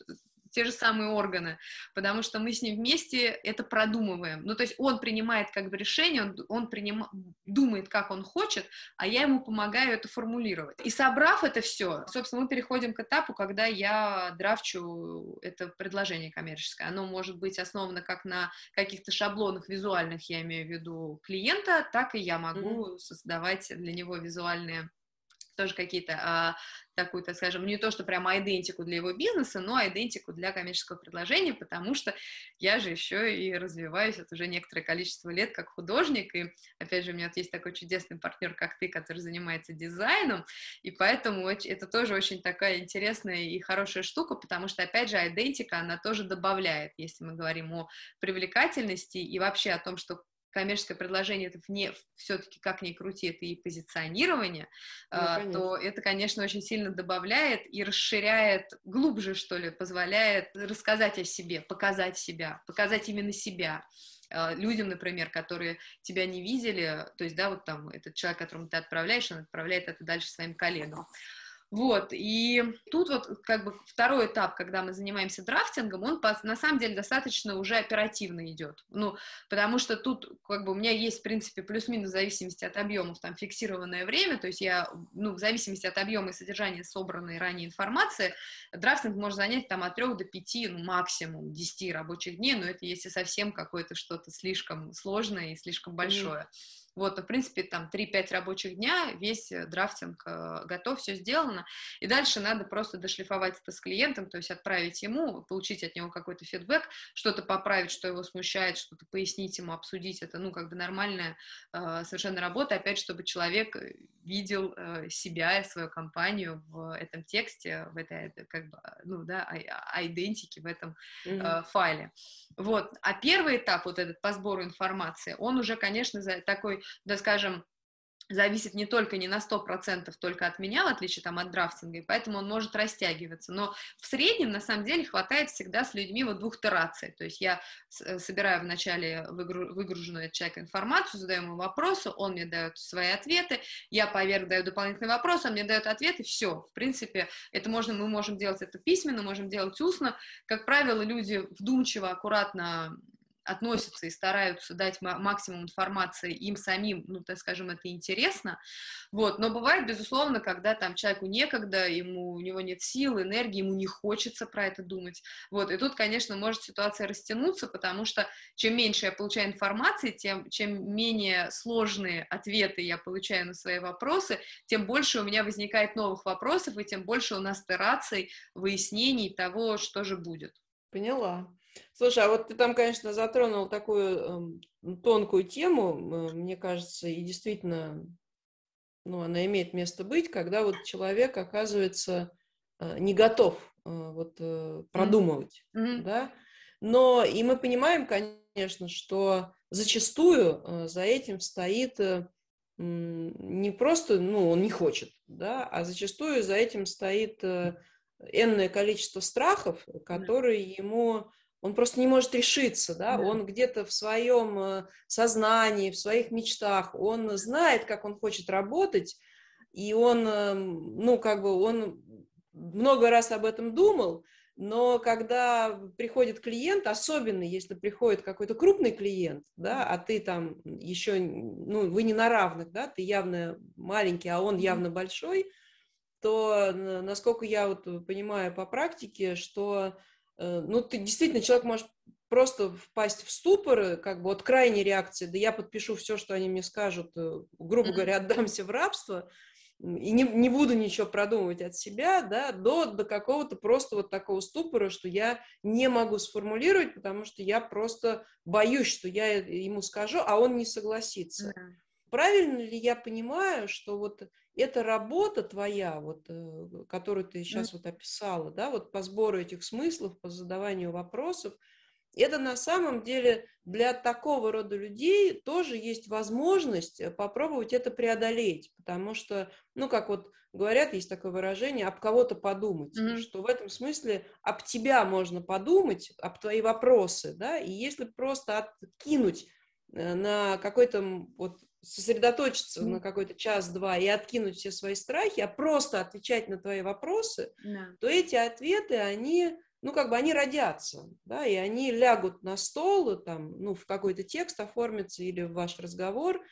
те же самые органы, потому что мы с ним вместе это продумываем. Ну, то есть он принимает как бы решение, он, он приним, думает, как он хочет, а я ему помогаю это формулировать. И собрав это все, собственно, мы переходим к этапу, когда я драфчу это предложение коммерческое. Оно может быть основано как на каких-то шаблонах визуальных, я имею в виду клиента, так и я могу создавать для него визуальные тоже какие-то, а, такую, так скажем, не то, что прямо айдентику для его бизнеса, но айдентику для коммерческого предложения, потому что я же еще и развиваюсь от уже некоторое количество лет как художник, и, опять же, у меня вот есть такой чудесный партнер, как ты, который занимается дизайном, и поэтому это тоже очень такая интересная и хорошая штука, потому что, опять же, айдентика, она тоже добавляет, если мы говорим о привлекательности и вообще о том, что коммерческое предложение, это вне, все-таки, как ни крути, это и позиционирование, ну, а, то это, конечно, очень сильно добавляет и расширяет, глубже, что ли, позволяет рассказать о себе, показать себя, показать именно себя. Людям, например, которые тебя не видели, то есть, да, вот там этот человек, которому ты отправляешь, он отправляет это дальше своим коллегам. Вот, и тут вот как бы второй этап, когда мы занимаемся драфтингом, он на самом деле достаточно уже оперативно идет, ну, потому что тут как бы у меня есть, в принципе, плюс-минус в зависимости от объемов там фиксированное время, то есть я, ну, в зависимости от объема и содержания собранной ранее информации, драфтинг может занять там от трёх до пяти, ну, максимум десяти рабочих дней, но это если совсем какое-то что-то слишком сложное и слишком большое. Mm-hmm. Вот, ну, в принципе, там три-пять рабочих дня, весь драфтинг э, готов, все сделано, и дальше надо просто дошлифовать это с клиентом, то есть отправить ему, получить от него какой-то фидбэк, что-то поправить, что его смущает, что-то пояснить ему, обсудить это, ну, как бы нормальная э, совершенно работа, опять, чтобы человек видел э, себя и свою компанию в этом тексте, в этой, как бы, ну, да, айдентике, в этом э, файле. Вот, а первый этап, вот этот по сбору информации, он уже, конечно, за такой, да, скажем, зависит не только, не на сто процентов только от меня, в отличие там от драфтинга, и поэтому он может растягиваться, но в среднем, на самом деле, хватает всегда с людьми вот двух итераций, то есть я собираю вначале выгруженную от человека информацию, задаю ему вопросы, он мне дает свои ответы, я поверх даю дополнительные вопросы, он мне дает ответы, все, в принципе, это можно, мы можем делать это письменно, можем делать устно, как правило, люди вдумчиво, аккуратно относятся и стараются дать максимум информации им самим, ну, так скажем, это интересно, вот, но бывает, безусловно, когда там человеку некогда, ему, у него нет сил, энергии, ему не хочется про это думать, вот, и тут, конечно, может ситуация растянуться, потому что чем меньше я получаю информации, тем, чем менее сложные ответы я получаю на свои вопросы, тем больше у меня возникает новых вопросов, и тем больше у нас итераций, выяснений того, что же будет. Поняла. Слушай, а вот ты там, конечно, затронул такую э, тонкую тему, э, мне кажется, и действительно, ну, она имеет место быть, когда вот человек оказывается э, не готов э, вот, э, продумывать, mm-hmm. да, но и мы понимаем, конечно, что зачастую э, за этим стоит э, не просто, ну, он не хочет, да, а зачастую за этим стоит э, энное количество страхов, которые mm-hmm. ему... Он просто не может решиться, да, да. Он где-то в своем сознании, в своих мечтах, он знает, как он хочет работать, и он, ну, как бы, он много раз об этом думал, но когда приходит клиент, особенно если приходит какой-то крупный клиент, да, а ты там еще, ну, вы не на равных, да, ты явно маленький, а он явно большой, то, насколько я вот понимаю по практике, что... Ну, ты действительно, человек может просто впасть в ступор, как бы от крайней реакции, да я подпишу все, что они мне скажут, грубо говоря, отдамся в рабство, и не, не буду ничего продумывать от себя, да, до, до какого-то просто вот такого ступора, что я не могу сформулировать, потому что я просто боюсь, что я ему скажу, а он не согласится. Да. Правильно ли я понимаю, что вот эта работа твоя, вот, которую ты сейчас вот описала, да, вот по сбору этих смыслов, по задаванию вопросов, это на самом деле для такого рода людей тоже есть возможность попробовать это преодолеть, потому что, ну, как вот говорят, есть такое выражение, об кого-то подумать, mm-hmm. что в этом смысле об тебя можно подумать, об твои вопросы, да, и если просто откинуть на какой-то вот сосредоточиться mm. на какой-то час-два и откинуть все свои страхи, а просто отвечать на твои вопросы, yeah. то эти ответы, они, ну, как бы они родятся, да, и они лягут на стол, там, ну, в какой-то текст оформятся или в ваш разговор,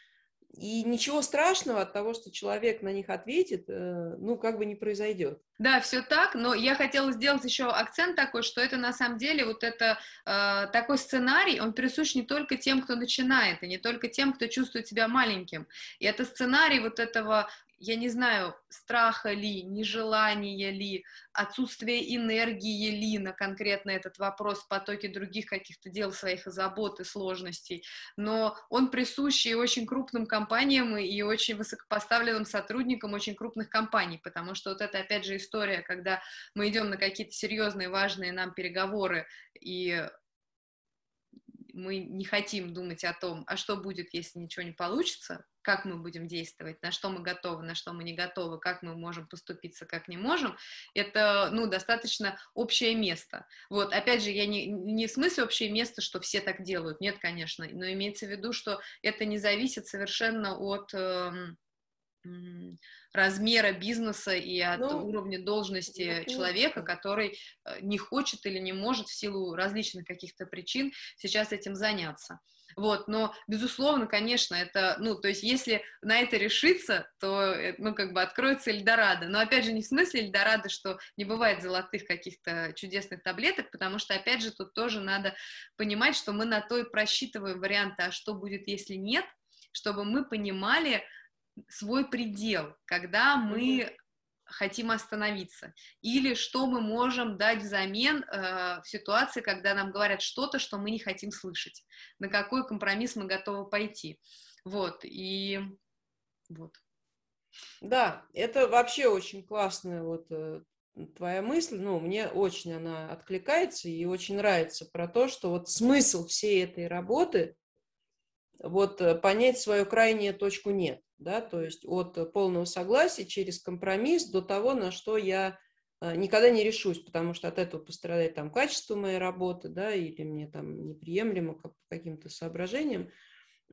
и ничего страшного от того, что человек на них ответит, ну, как бы не произойдет. Да, все так, но я хотела сделать еще акцент такой, что это на самом деле вот это э, такой сценарий, он присущ не только тем, кто начинает, и не только тем, кто чувствует себя маленьким. И это сценарий вот этого я не знаю, страха ли, нежелания ли, отсутствие энергии ли на конкретно этот вопрос, потоки других каких-то дел своих, и забот, и сложностей, но он присущ и очень крупным компаниям, и очень высокопоставленным сотрудникам очень крупных компаний, потому что вот это, опять же, история, когда мы идем на какие-то серьезные, важные нам переговоры, и мы не хотим думать о том, а что будет, если ничего не получится, как мы будем действовать, на что мы готовы, на что мы не готовы, как мы можем поступиться, как не можем, это, ну, достаточно общее место. Вот, опять же, я не, не в смысле общее место, что все так делают, нет, конечно, но имеется в виду, что это не зависит совершенно от э, размера бизнеса и от ну, уровня должности ну, человека, который не хочет или не может в силу различных каких-то причин сейчас этим заняться. Вот, но, безусловно, конечно, это, ну, то есть, если на это решиться, то, ну, как бы откроется Эльдорадо, но, опять же, не в смысле Эльдорадо, что не бывает золотых каких-то чудесных таблеток, потому что, опять же, тут тоже надо понимать, что мы на то и просчитываем варианты, а что будет, если нет, чтобы мы понимали свой предел, когда мы хотим остановиться, или что мы можем дать взамен э, в ситуации, когда нам говорят что-то, что мы не хотим слышать, на какой компромисс мы готовы пойти, вот, и вот. Да, это вообще очень классная вот э, твоя мысль, ну, мне очень она откликается и очень нравится про то, что вот смысл всей этой работы, вот понять свою крайнюю точку «нет». Да, то есть от полного согласия через компромисс до того, на что я никогда не решусь, потому что от этого пострадает там качество моей работы, да, или мне там неприемлемо по каким-то соображениям.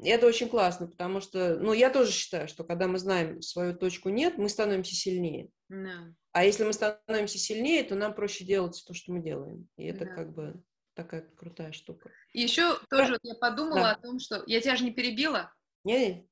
И это очень классно, потому что, ну, я тоже считаю, что когда мы знаем свою точку «нет», мы становимся сильнее. No. А если мы становимся сильнее, то нам проще делать то, что мы делаем. И это no. как бы такая крутая штука. И еще тоже я подумала да. о том, что... Я тебя же не перебила? Нет,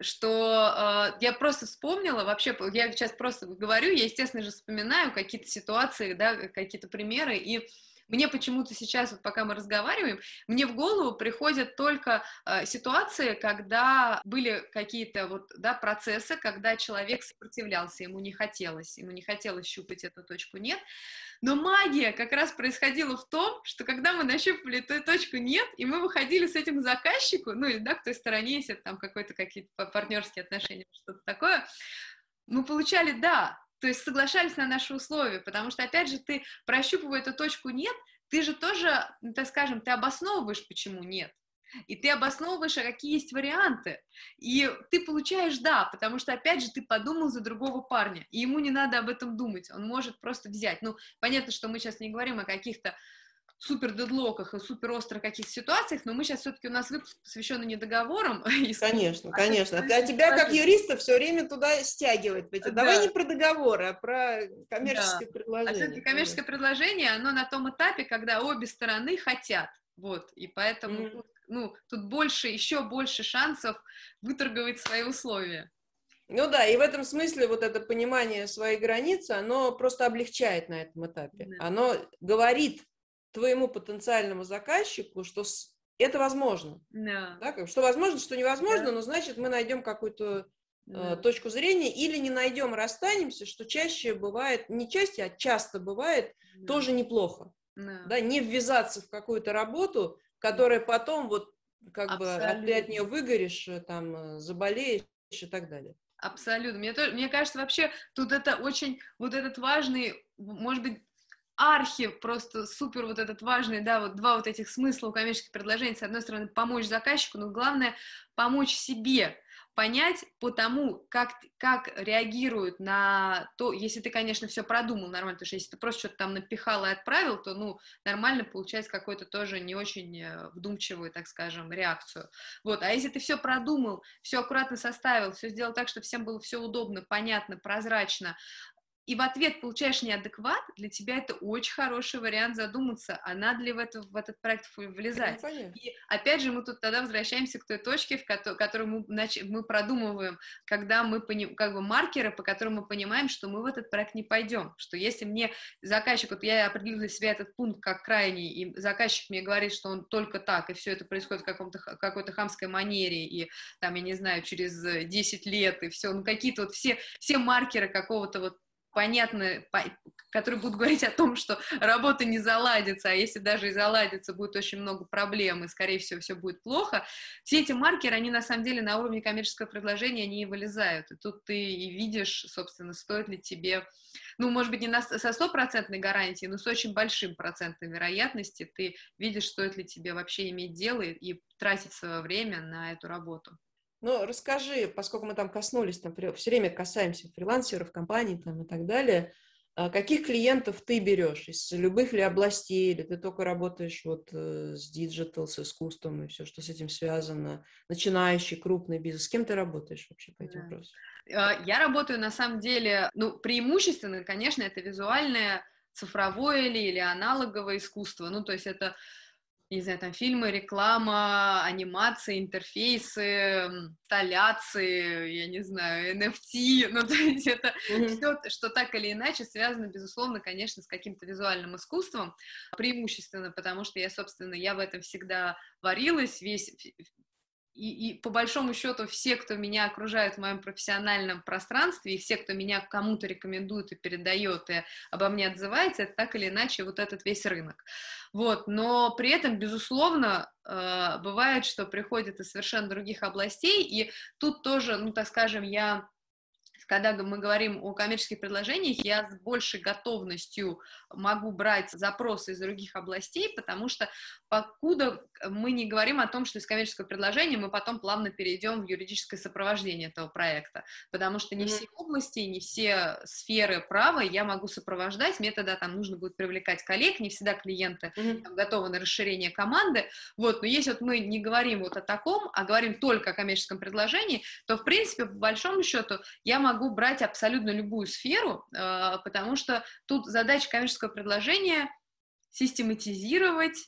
что э, я просто вспомнила, вообще, я сейчас просто говорю, я, естественно же, вспоминаю какие-то ситуации, да, какие-то примеры, и мне почему-то сейчас, вот пока мы разговариваем, мне в голову приходят только э, ситуации, когда были какие-то вот, да, процессы, когда человек сопротивлялся, ему не хотелось, ему не хотелось щупать эту точку «нет», но магия как раз происходила в том, что когда мы нащупали эту точку «нет», и мы выходили с этим к заказчику, ну или, да, к той стороне, если там какой-то какие-то партнерские отношения, что-то такое, мы получали «да», то есть соглашались на наши условия, потому что, опять же, ты, прощупывая эту точку «нет», ты же тоже, так скажем, ты обосновываешь, почему «нет». И ты обосновываешь, а какие есть варианты, и ты получаешь «да», потому что, опять же, ты подумал за другого парня, и ему не надо об этом думать, он может просто взять. Ну, понятно, что мы сейчас не говорим о каких-то супер-дедлоках и супер-острых каких-то ситуациях, но мы сейчас все-таки у нас выпуск посвящен не договорам. Конечно, конечно. А тебя, как юриста, все время туда стягивает. Да. Давай не про договоры, а про коммерческое да. предложение. А все-таки коммерческое предложение, оно на том этапе, когда обе стороны хотят. Вот, и поэтому... Mm. Ну, тут больше, еще больше шансов выторговать свои условия. Ну да, и в этом смысле вот это понимание своей границы, оно просто облегчает на этом этапе. Mm-hmm. Оно говорит твоему потенциальному заказчику, что это возможно. Mm-hmm. Да? Что возможно, что невозможно, mm-hmm. но значит мы найдем какую-то mm-hmm. э, точку зрения или не найдем, расстанемся, что чаще бывает, не чаще, а часто бывает, mm-hmm. тоже неплохо. Mm-hmm. Да? Не ввязаться в какую-то работу, которая потом вот как Абсолютно. бы ты от нее выгоришь, там, заболеешь и так далее. Абсолютно. Мне, тоже, мне кажется, вообще тут это очень, вот этот важный, может быть, архи, просто супер вот этот важный, да, вот два вот этих смысла у коммерческих предложений. С одной стороны, помочь заказчику, но главное, помочь себе. Понять по тому, как, как реагируют на то, если ты, конечно, все продумал нормально, потому что если ты просто что-то там напихал и отправил, то, ну, нормально получается какую-то тоже не очень вдумчивую, так скажем, реакцию. Вот, а если ты все продумал, все аккуратно составил, все сделал так, чтобы всем было все удобно, понятно, прозрачно, и в ответ получаешь неадекват, для тебя это очень хороший вариант задуматься, а надо ли в, это, в этот проект влезать. И опять же мы тут тогда возвращаемся к той точке, в которой мы, мы продумываем, когда мы пони, как бы маркеры, по которым мы понимаем, что мы в этот проект не пойдем, что если мне заказчик, вот я определила для себя этот пункт как крайний, и заказчик мне говорит, что он только так, и все это происходит в каком-то, какой-то хамской манере, и там, я не знаю, через десять лет, и все, ну какие-то вот все, все маркеры какого-то вот понятно, которые будут говорить о том, что работа не заладится, а если даже и заладится, будет очень много проблем, и, скорее всего, все будет плохо. Все эти маркеры, они, на самом деле, на уровне коммерческого предложения не вылезают. И тут ты и видишь, собственно, стоит ли тебе, ну, может быть, не на, со стопроцентной гарантией, но с очень большим процентом вероятности ты видишь, стоит ли тебе вообще иметь дело и, и тратить свое время на эту работу. Ну, расскажи, поскольку мы там коснулись, там, все время касаемся фрилансеров, компаний там, и так далее, каких клиентов ты берешь? Из любых ли областей? Или ты только работаешь вот с диджитал, с искусством и все, что с этим связано? Начинающий, крупный бизнес. С кем ты работаешь вообще по этим вопросам? Я работаю, на самом деле, ну, преимущественно, конечно, это визуальное, цифровое ли или аналоговое искусство. Ну, то есть это... не знаю, там фильмы, реклама, анимации, интерфейсы, инсталляции, я не знаю, эн эф ти, ну, то есть это mm-hmm. все, что так или иначе связано, безусловно, конечно, с каким-то визуальным искусством, преимущественно, потому что я, собственно, я в этом всегда варилась, весь... И, и по большому счету все, кто меня окружает в моем профессиональном пространстве, и все, кто меня кому-то рекомендует и передает, и обо мне отзывается, это так или иначе вот этот весь рынок. Вот. Но при этом, безусловно, бывает, что приходят из совершенно других областей, и тут тоже, ну, так скажем, я... Когда мы говорим о коммерческих предложениях, я с большей готовностью могу брать запросы из других областей, потому что покуда мы не говорим о том, что из коммерческого предложения мы потом плавно перейдем в юридическое сопровождение этого проекта, потому что не mm-hmm. все области, не все сферы права я могу сопровождать, мне тогда там нужно будет привлекать коллег, не всегда клиенты mm-hmm. там, готовы на расширение команды, вот, но если вот мы не говорим вот о таком, а говорим только о коммерческом предложении, то, в принципе, по большому счету, я могу могу брать абсолютно любую сферу, потому что тут задача коммерческого предложения систематизировать,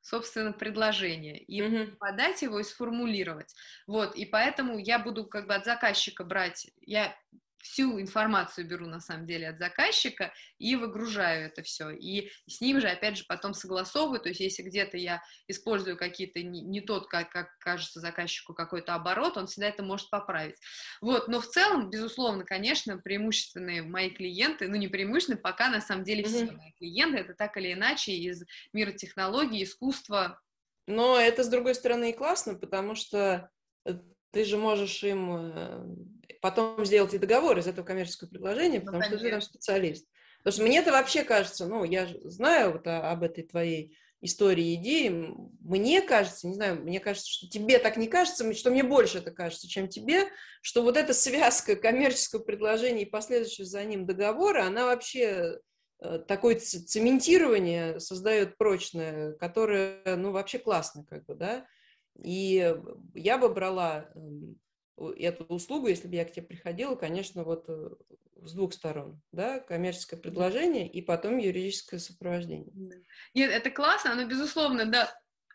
собственно, предложение и mm-hmm. подать его и сформулировать. Вот, и поэтому я буду как бы от заказчика брать, я всю информацию беру, на самом деле, от заказчика и выгружаю это все. И с ним же, опять же, потом согласовываю, то есть если где-то я использую какие-то, не, не тот, как, как кажется заказчику, какой-то оборот, он всегда это может поправить. Вот, но в целом, безусловно, конечно, преимущественные мои клиенты, ну не преимущественные, пока, на самом деле, все мои клиенты, это так или иначе из мира технологий, искусства. Но это, с другой стороны, и классно, потому что ты же можешь им потом сделать и договор из этого коммерческого предложения, потому ну, что ты там специалист. Потому что мне это вообще кажется, ну, я знаю вот о, об этой твоей истории, идеи, мне кажется, не знаю, мне кажется, что тебе так не кажется, что мне больше это кажется, чем тебе, что вот эта связка коммерческого предложения и последующего за ним договора, она вообще такое цементирование создает прочное, которое, ну, вообще классно, как бы, да. И я бы брала эту услугу, если бы я к тебе приходила, конечно, вот с двух сторон, да, коммерческое предложение и потом юридическое сопровождение. Нет, это классно, оно, безусловно, да,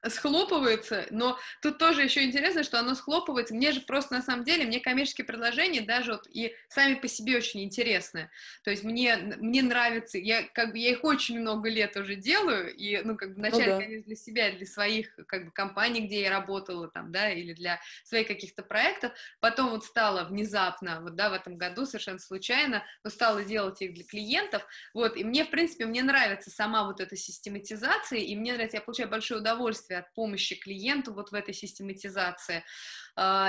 схлопывается, но тут тоже еще интересно, что оно схлопывается, мне же просто, на самом деле, мне коммерческие предложения даже вот и сами по себе очень интересны, то есть мне, мне нравится, я как бы, я их очень много лет уже делаю, и, ну, как бы, вначале, ну, да. конечно, для себя, для своих, как бы, компаний, где я работала, там, да, или для своих каких-то проектов, потом вот стала внезапно, вот, да, в этом году совершенно случайно, но стала делать их для клиентов, вот, и мне, в принципе, мне нравится сама вот эта систематизация, и мне нравится, я получаю большое удовольствие от помощи клиенту вот в этой систематизации.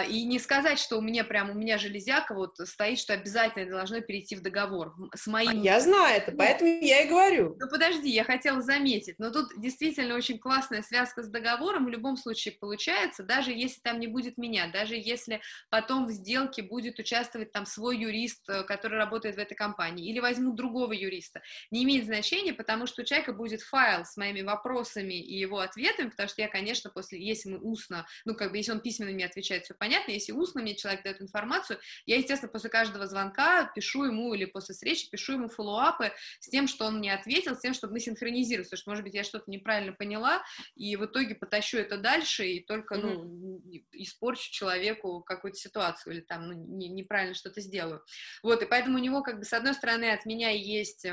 И не сказать, что у меня прям, у меня железяка вот стоит, что обязательно должно перейти в договор. С моим... Я знаю это, поэтому я и говорю. Ну подожди, я хотела заметить, но тут действительно очень классная связка с договором в любом случае получается, даже если там не будет меня, даже если потом в сделке будет участвовать там свой юрист, который работает в этой компании, или возьмут другого юриста. Не имеет значения, потому что у человека будет файл с моими вопросами и его ответами, потому что я, конечно, после, если мы устно, ну, как бы, если он письменно мне отвечает, все понятно, если устно мне человек дает информацию, я, естественно, после каждого звонка пишу ему или после встречи пишу ему фоллоуапы с тем, что он мне ответил, с тем, чтобы мы синхронизировались, потому что, может быть, я что-то неправильно поняла, и в итоге потащу это дальше, и только, mm-hmm. ну, испорчу человеку какую-то ситуацию, или там, ну, не, неправильно что-то сделаю. Вот, и поэтому у него, как бы, с одной стороны, от меня есть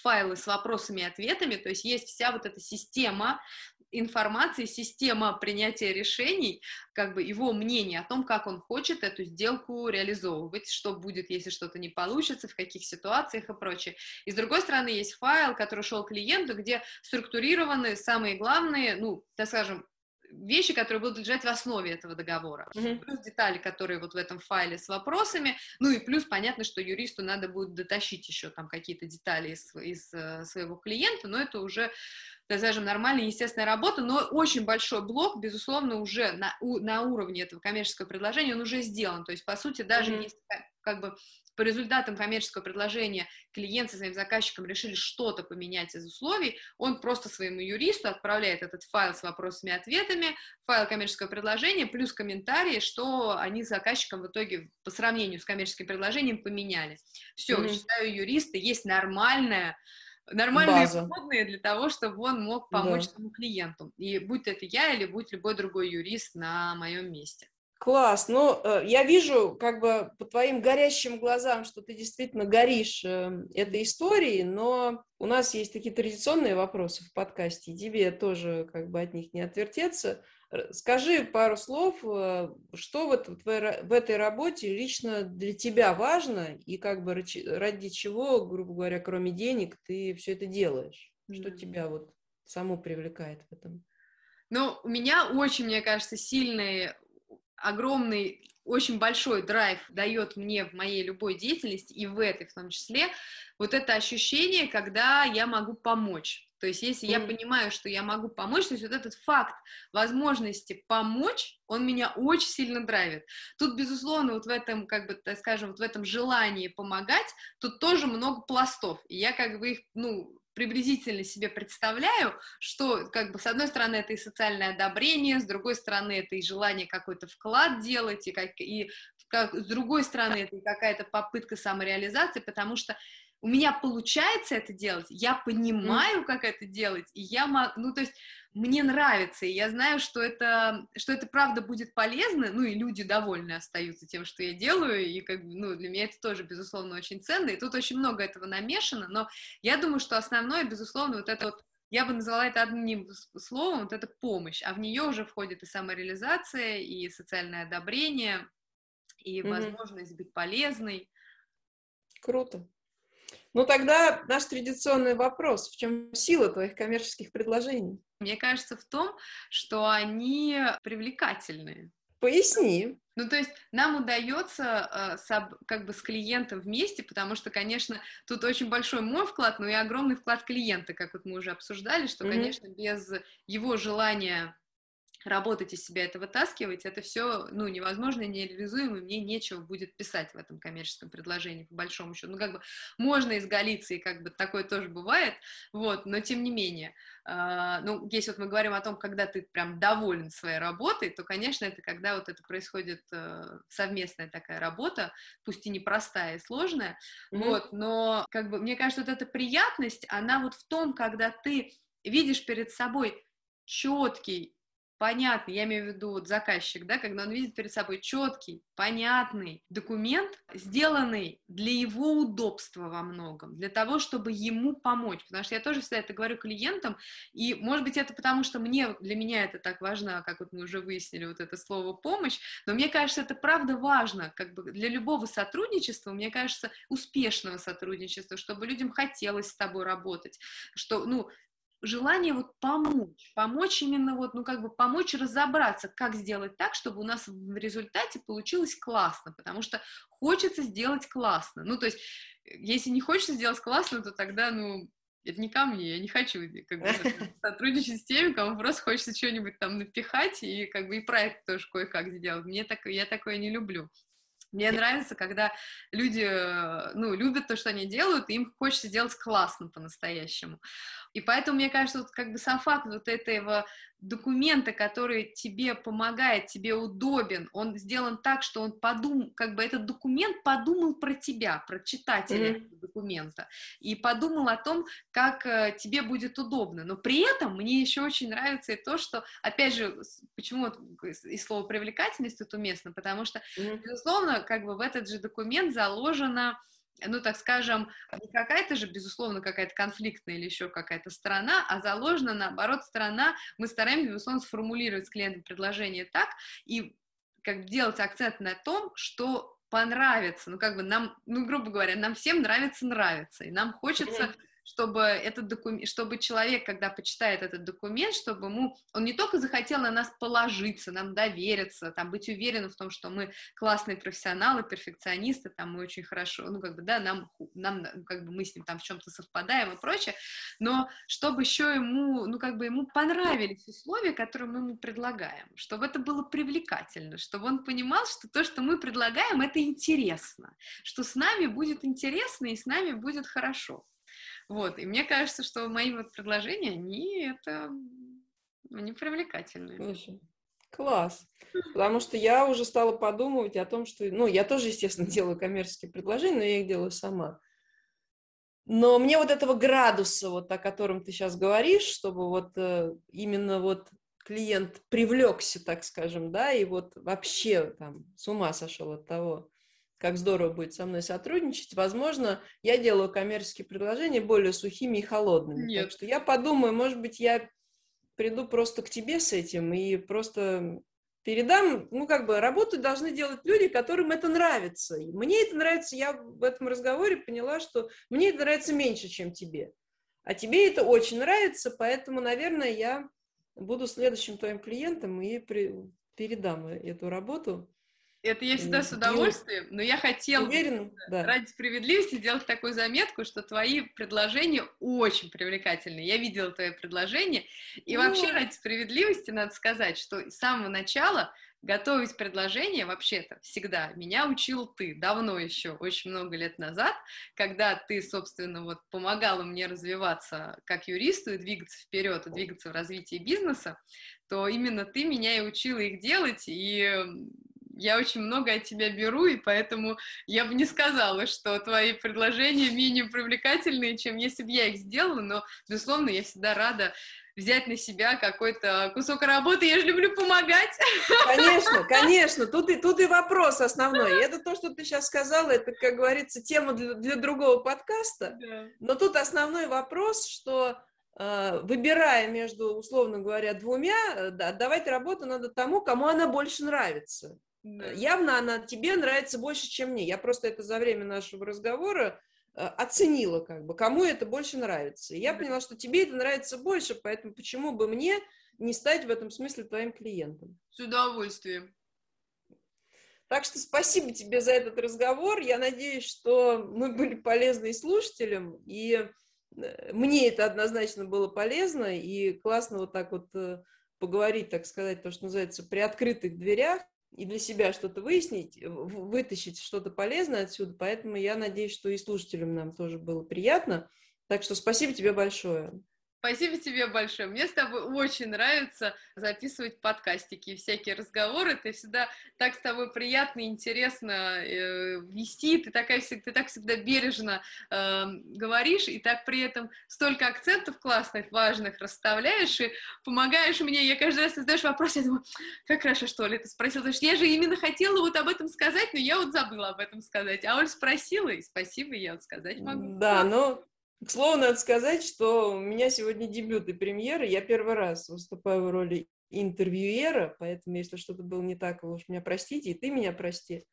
файлы с вопросами и ответами, то есть есть вся вот эта система информации, система принятия решений, как бы его мнение о том, как он хочет эту сделку реализовывать, что будет, если что-то не получится, в каких ситуациях и прочее. И с другой стороны есть файл, который шел клиенту, где структурированы самые главные, ну, так скажем, вещи, которые будут лежать в основе этого договора, mm-hmm. плюс детали, которые вот в этом файле с вопросами, ну и плюс понятно, что юристу надо будет дотащить еще там какие-то детали из, из своего клиента, но это уже, так скажем, нормальная, естественная работа, но очень большой блок, безусловно, уже на, у, на уровне этого коммерческого предложения он уже сделан, то есть, по сути, даже mm-hmm. если как бы по результатам коммерческого предложения клиент со своим заказчиком решили что-то поменять из условий, он просто своему юристу отправляет этот файл с вопросами и ответами, файл коммерческого предложения, плюс комментарии, что они с заказчиком в итоге по сравнению с коммерческим предложением поменяли. Все, mm-hmm. считаю, юристы есть нормальная Нормальные вводные для того, чтобы он мог помочь этому да. клиенту. И будь это я или будь любой другой юрист на моем месте. Класс. Ну, я вижу, как бы, по твоим горящим глазам, что ты действительно горишь этой историей, но у нас есть такие традиционные вопросы в подкасте, и тебе тоже, как бы, от них не отвертеться. Скажи пару слов, что вот в этой работе лично для тебя важно, и, как бы, ради чего, грубо говоря, кроме денег, ты все это делаешь? Что тебя вот само привлекает в этом? Ну, у меня очень, мне кажется, сильные... огромный, очень большой драйв дает мне в моей любой деятельности, и в этой в том числе, вот это ощущение, когда я могу помочь. То есть, если mm. я понимаю, что я могу помочь, то есть вот этот факт возможности помочь, он меня очень сильно драйвит. Тут, безусловно, вот в этом, как бы, так скажем, вот в этом желании помогать, тут тоже много пластов, и я, как бы, их, ну... приблизительно себе представляю, что, как бы, с одной стороны, это и социальное одобрение, с другой стороны, это и желание какой-то вклад делать, и, как, и как, с другой стороны, это и какая-то попытка самореализации, потому что у меня получается это делать, я понимаю, как это делать, и я, ну, то есть, мне нравится, и я знаю, что это, что это правда будет полезно, ну, и люди довольны остаются тем, что я делаю, и, как, ну, для меня это тоже, безусловно, очень ценно, и тут очень много этого намешано, но я думаю, что основное, безусловно, вот это вот, я бы назвала это одним словом, вот это помощь, а в нее уже входит и самореализация, и социальное одобрение, и возможность mm-hmm. быть полезной. Круто. Ну, тогда наш традиционный вопрос. В чем сила твоих коммерческих предложений? Мне кажется, в том, что они привлекательные. Поясни. Ну, то есть нам удается, как бы, с клиентом вместе, потому что, конечно, тут очень большой мой вклад, но и огромный вклад клиента, как вот мы уже обсуждали, что, mm-hmm. конечно, без его желания работать из себя это вытаскивать, это все, ну, невозможно, нереализуемо, и мне нечего будет писать в этом коммерческом предложении, по большому счету. Ну, как бы, можно изгалиться, и, как бы, такое тоже бывает, вот, но тем не менее, э, ну, если вот мы говорим о том, когда ты прям доволен своей работой, то, конечно, это когда вот это происходит э, совместная такая работа, пусть и непростая, и сложная, mm-hmm. вот, но, как бы, мне кажется, вот эта приятность, она вот в том, когда ты видишь перед собой четкий, понятный, я имею в виду вот заказчик, да, когда он видит перед собой четкий, понятный документ, сделанный для его удобства во многом, для того, чтобы ему помочь, потому что я тоже всегда это говорю клиентам, и, может быть, это потому, что мне, для меня это так важно, как вот мы уже выяснили, вот это слово «помощь», но мне кажется, это правда важно, как бы, для любого сотрудничества, мне кажется, успешного сотрудничества, чтобы людям хотелось с тобой работать, что, ну, желание вот помочь, помочь именно вот, ну, как бы, помочь разобраться, как сделать так, чтобы у нас в результате получилось классно, потому что хочется сделать классно, ну, то есть, если не хочется сделать классно, то тогда, ну, это не ко мне, я не хочу, как бы, сотрудничать с теми, кому просто хочется что-нибудь там напихать, и, как бы, и проект тоже кое-как сделать, мне так, я такое не люблю. Мне нравится, когда люди, ну, любят то, что они делают, и им хочется делать классно по-настоящему. И поэтому, мне кажется, вот как бы сам факт вот этого документа, который тебе помогает, тебе удобен, он сделан так, что он подумал, как бы этот документ подумал про тебя, про читателя mm-hmm. этого документа, и подумал о том, как тебе будет удобно. Но при этом мне еще очень нравится и то, что, опять же, почему вот и слово «привлекательность» тут уместно, потому что, mm-hmm. безусловно, как бы в этот же документ заложена, ну, так скажем, не какая-то же, безусловно, какая-то конфликтная или еще какая-то сторона, а заложена, наоборот, сторона, мы стараемся, безусловно, сформулировать с клиентом предложение так и как делать акцент на том, что понравится, ну, как бы нам, ну, грубо говоря, нам всем нравится-нравится, и нам хочется... чтобы этот документ, чтобы человек, когда почитает этот документ, чтобы ему, он не только захотел на нас положиться, нам довериться, там, быть уверенным в том, что мы классные профессионалы, перфекционисты, там, мы очень хорошо, ну, как бы, да, нам, нам как бы, мы с ним там в чем-то совпадаем и прочее, но чтобы еще ему, ну, как бы, ему понравились условия, которые мы ему предлагаем, чтобы это было привлекательно, чтобы он понимал, что то, что мы предлагаем, это интересно, что с нами будет интересно и с нами будет хорошо. Вот, и мне кажется, что мои вот предложения, они это, они привлекательные. Класс, потому что я уже стала подумывать о том, что, ну, я тоже, естественно, делаю коммерческие предложения, но я их делаю сама. Но мне вот этого градуса, вот о котором ты сейчас говоришь, чтобы вот именно вот клиент привлекся, так скажем, да, и вот вообще там с ума сошел от того, как здорово будет со мной сотрудничать. Возможно, я делаю коммерческие предложения более сухими и холодными. Нет. Так что я подумаю, может быть, я приду просто к тебе с этим и просто передам, ну, как бы, работу должны делать люди, которым это нравится. И мне это нравится, я в этом разговоре поняла, что мне это нравится меньше, чем тебе. А тебе это очень нравится, поэтому, наверное, я буду следующим твоим клиентом и при... передам эту работу. Это я всегда с удовольствием, но я хотела Уверен, да. ради справедливости сделать такую заметку, что твои предложения очень привлекательные. Я видела твои предложения, и ну... вообще ради справедливости надо сказать, что с самого начала готовить предложение вообще-то всегда меня учил ты, давно еще, очень много лет назад, когда ты, собственно, вот помогала мне развиваться как юристу и двигаться вперед, и двигаться в развитии бизнеса, то именно ты меня и учила их делать, и... Я очень много от тебя беру, и поэтому я бы не сказала, что твои предложения менее привлекательные, чем если бы я их сделала, но, безусловно, я всегда рада взять на себя какой-то кусок работы, я же люблю помогать. Конечно, конечно, тут и, тут и вопрос основной, это то, что ты сейчас сказала, это, как говорится, тема для, для другого подкаста, да. Но тут основной вопрос, что... выбирая между, условно говоря, двумя, да, отдавать работу надо тому, кому она больше нравится. Да. Явно она тебе нравится больше, чем мне. Я просто это за время нашего разговора оценила, как бы, кому это больше нравится. И я да. поняла, что тебе это нравится больше, поэтому почему бы мне не стать в этом смысле твоим клиентом? С удовольствием. Так что спасибо тебе за этот разговор. Я надеюсь, что мы были полезны и слушателям, и мне это однозначно было полезно, и классно вот так вот поговорить, так сказать, то, что называется, при открытых дверях, и для себя что-то выяснить, вытащить что-то полезное отсюда, поэтому я надеюсь, что и слушателям нам тоже было приятно, так что спасибо тебе большое. Спасибо тебе большое. Мне с тобой очень нравится записывать подкастики и всякие разговоры. Ты всегда так с тобой приятно и интересно э, вести. Ты, такая, ты так всегда бережно э, говоришь и так при этом столько акцентов классных, важных расставляешь и помогаешь мне. Я каждый раз, ты задаешь вопрос, я думаю, как хорошо, что Оля это спросила. Потому что я же именно хотела вот об этом сказать, но я вот забыла об этом сказать. А Оля спросила, и спасибо, я вот сказать могу. Да, но... К слову, надо сказать, что у меня сегодня дебют и премьера. Я первый раз выступаю в роли интервьюера, поэтому, если что-то было не так, вы уж меня простите, и ты меня прости.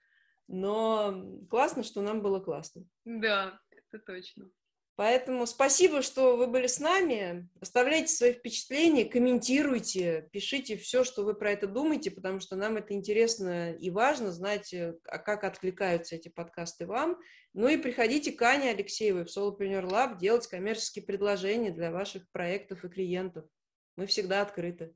Но классно, что нам было классно. Да, это точно. Поэтому спасибо, что вы были с нами. Оставляйте свои впечатления, комментируйте, пишите все, что вы про это думаете, потому что нам это интересно и важно знать, как откликаются эти подкасты вам. Ну и приходите к Ане Алексеевой в SolopreneurLAB делать коммерческие предложения для ваших проектов и клиентов. Мы всегда открыты.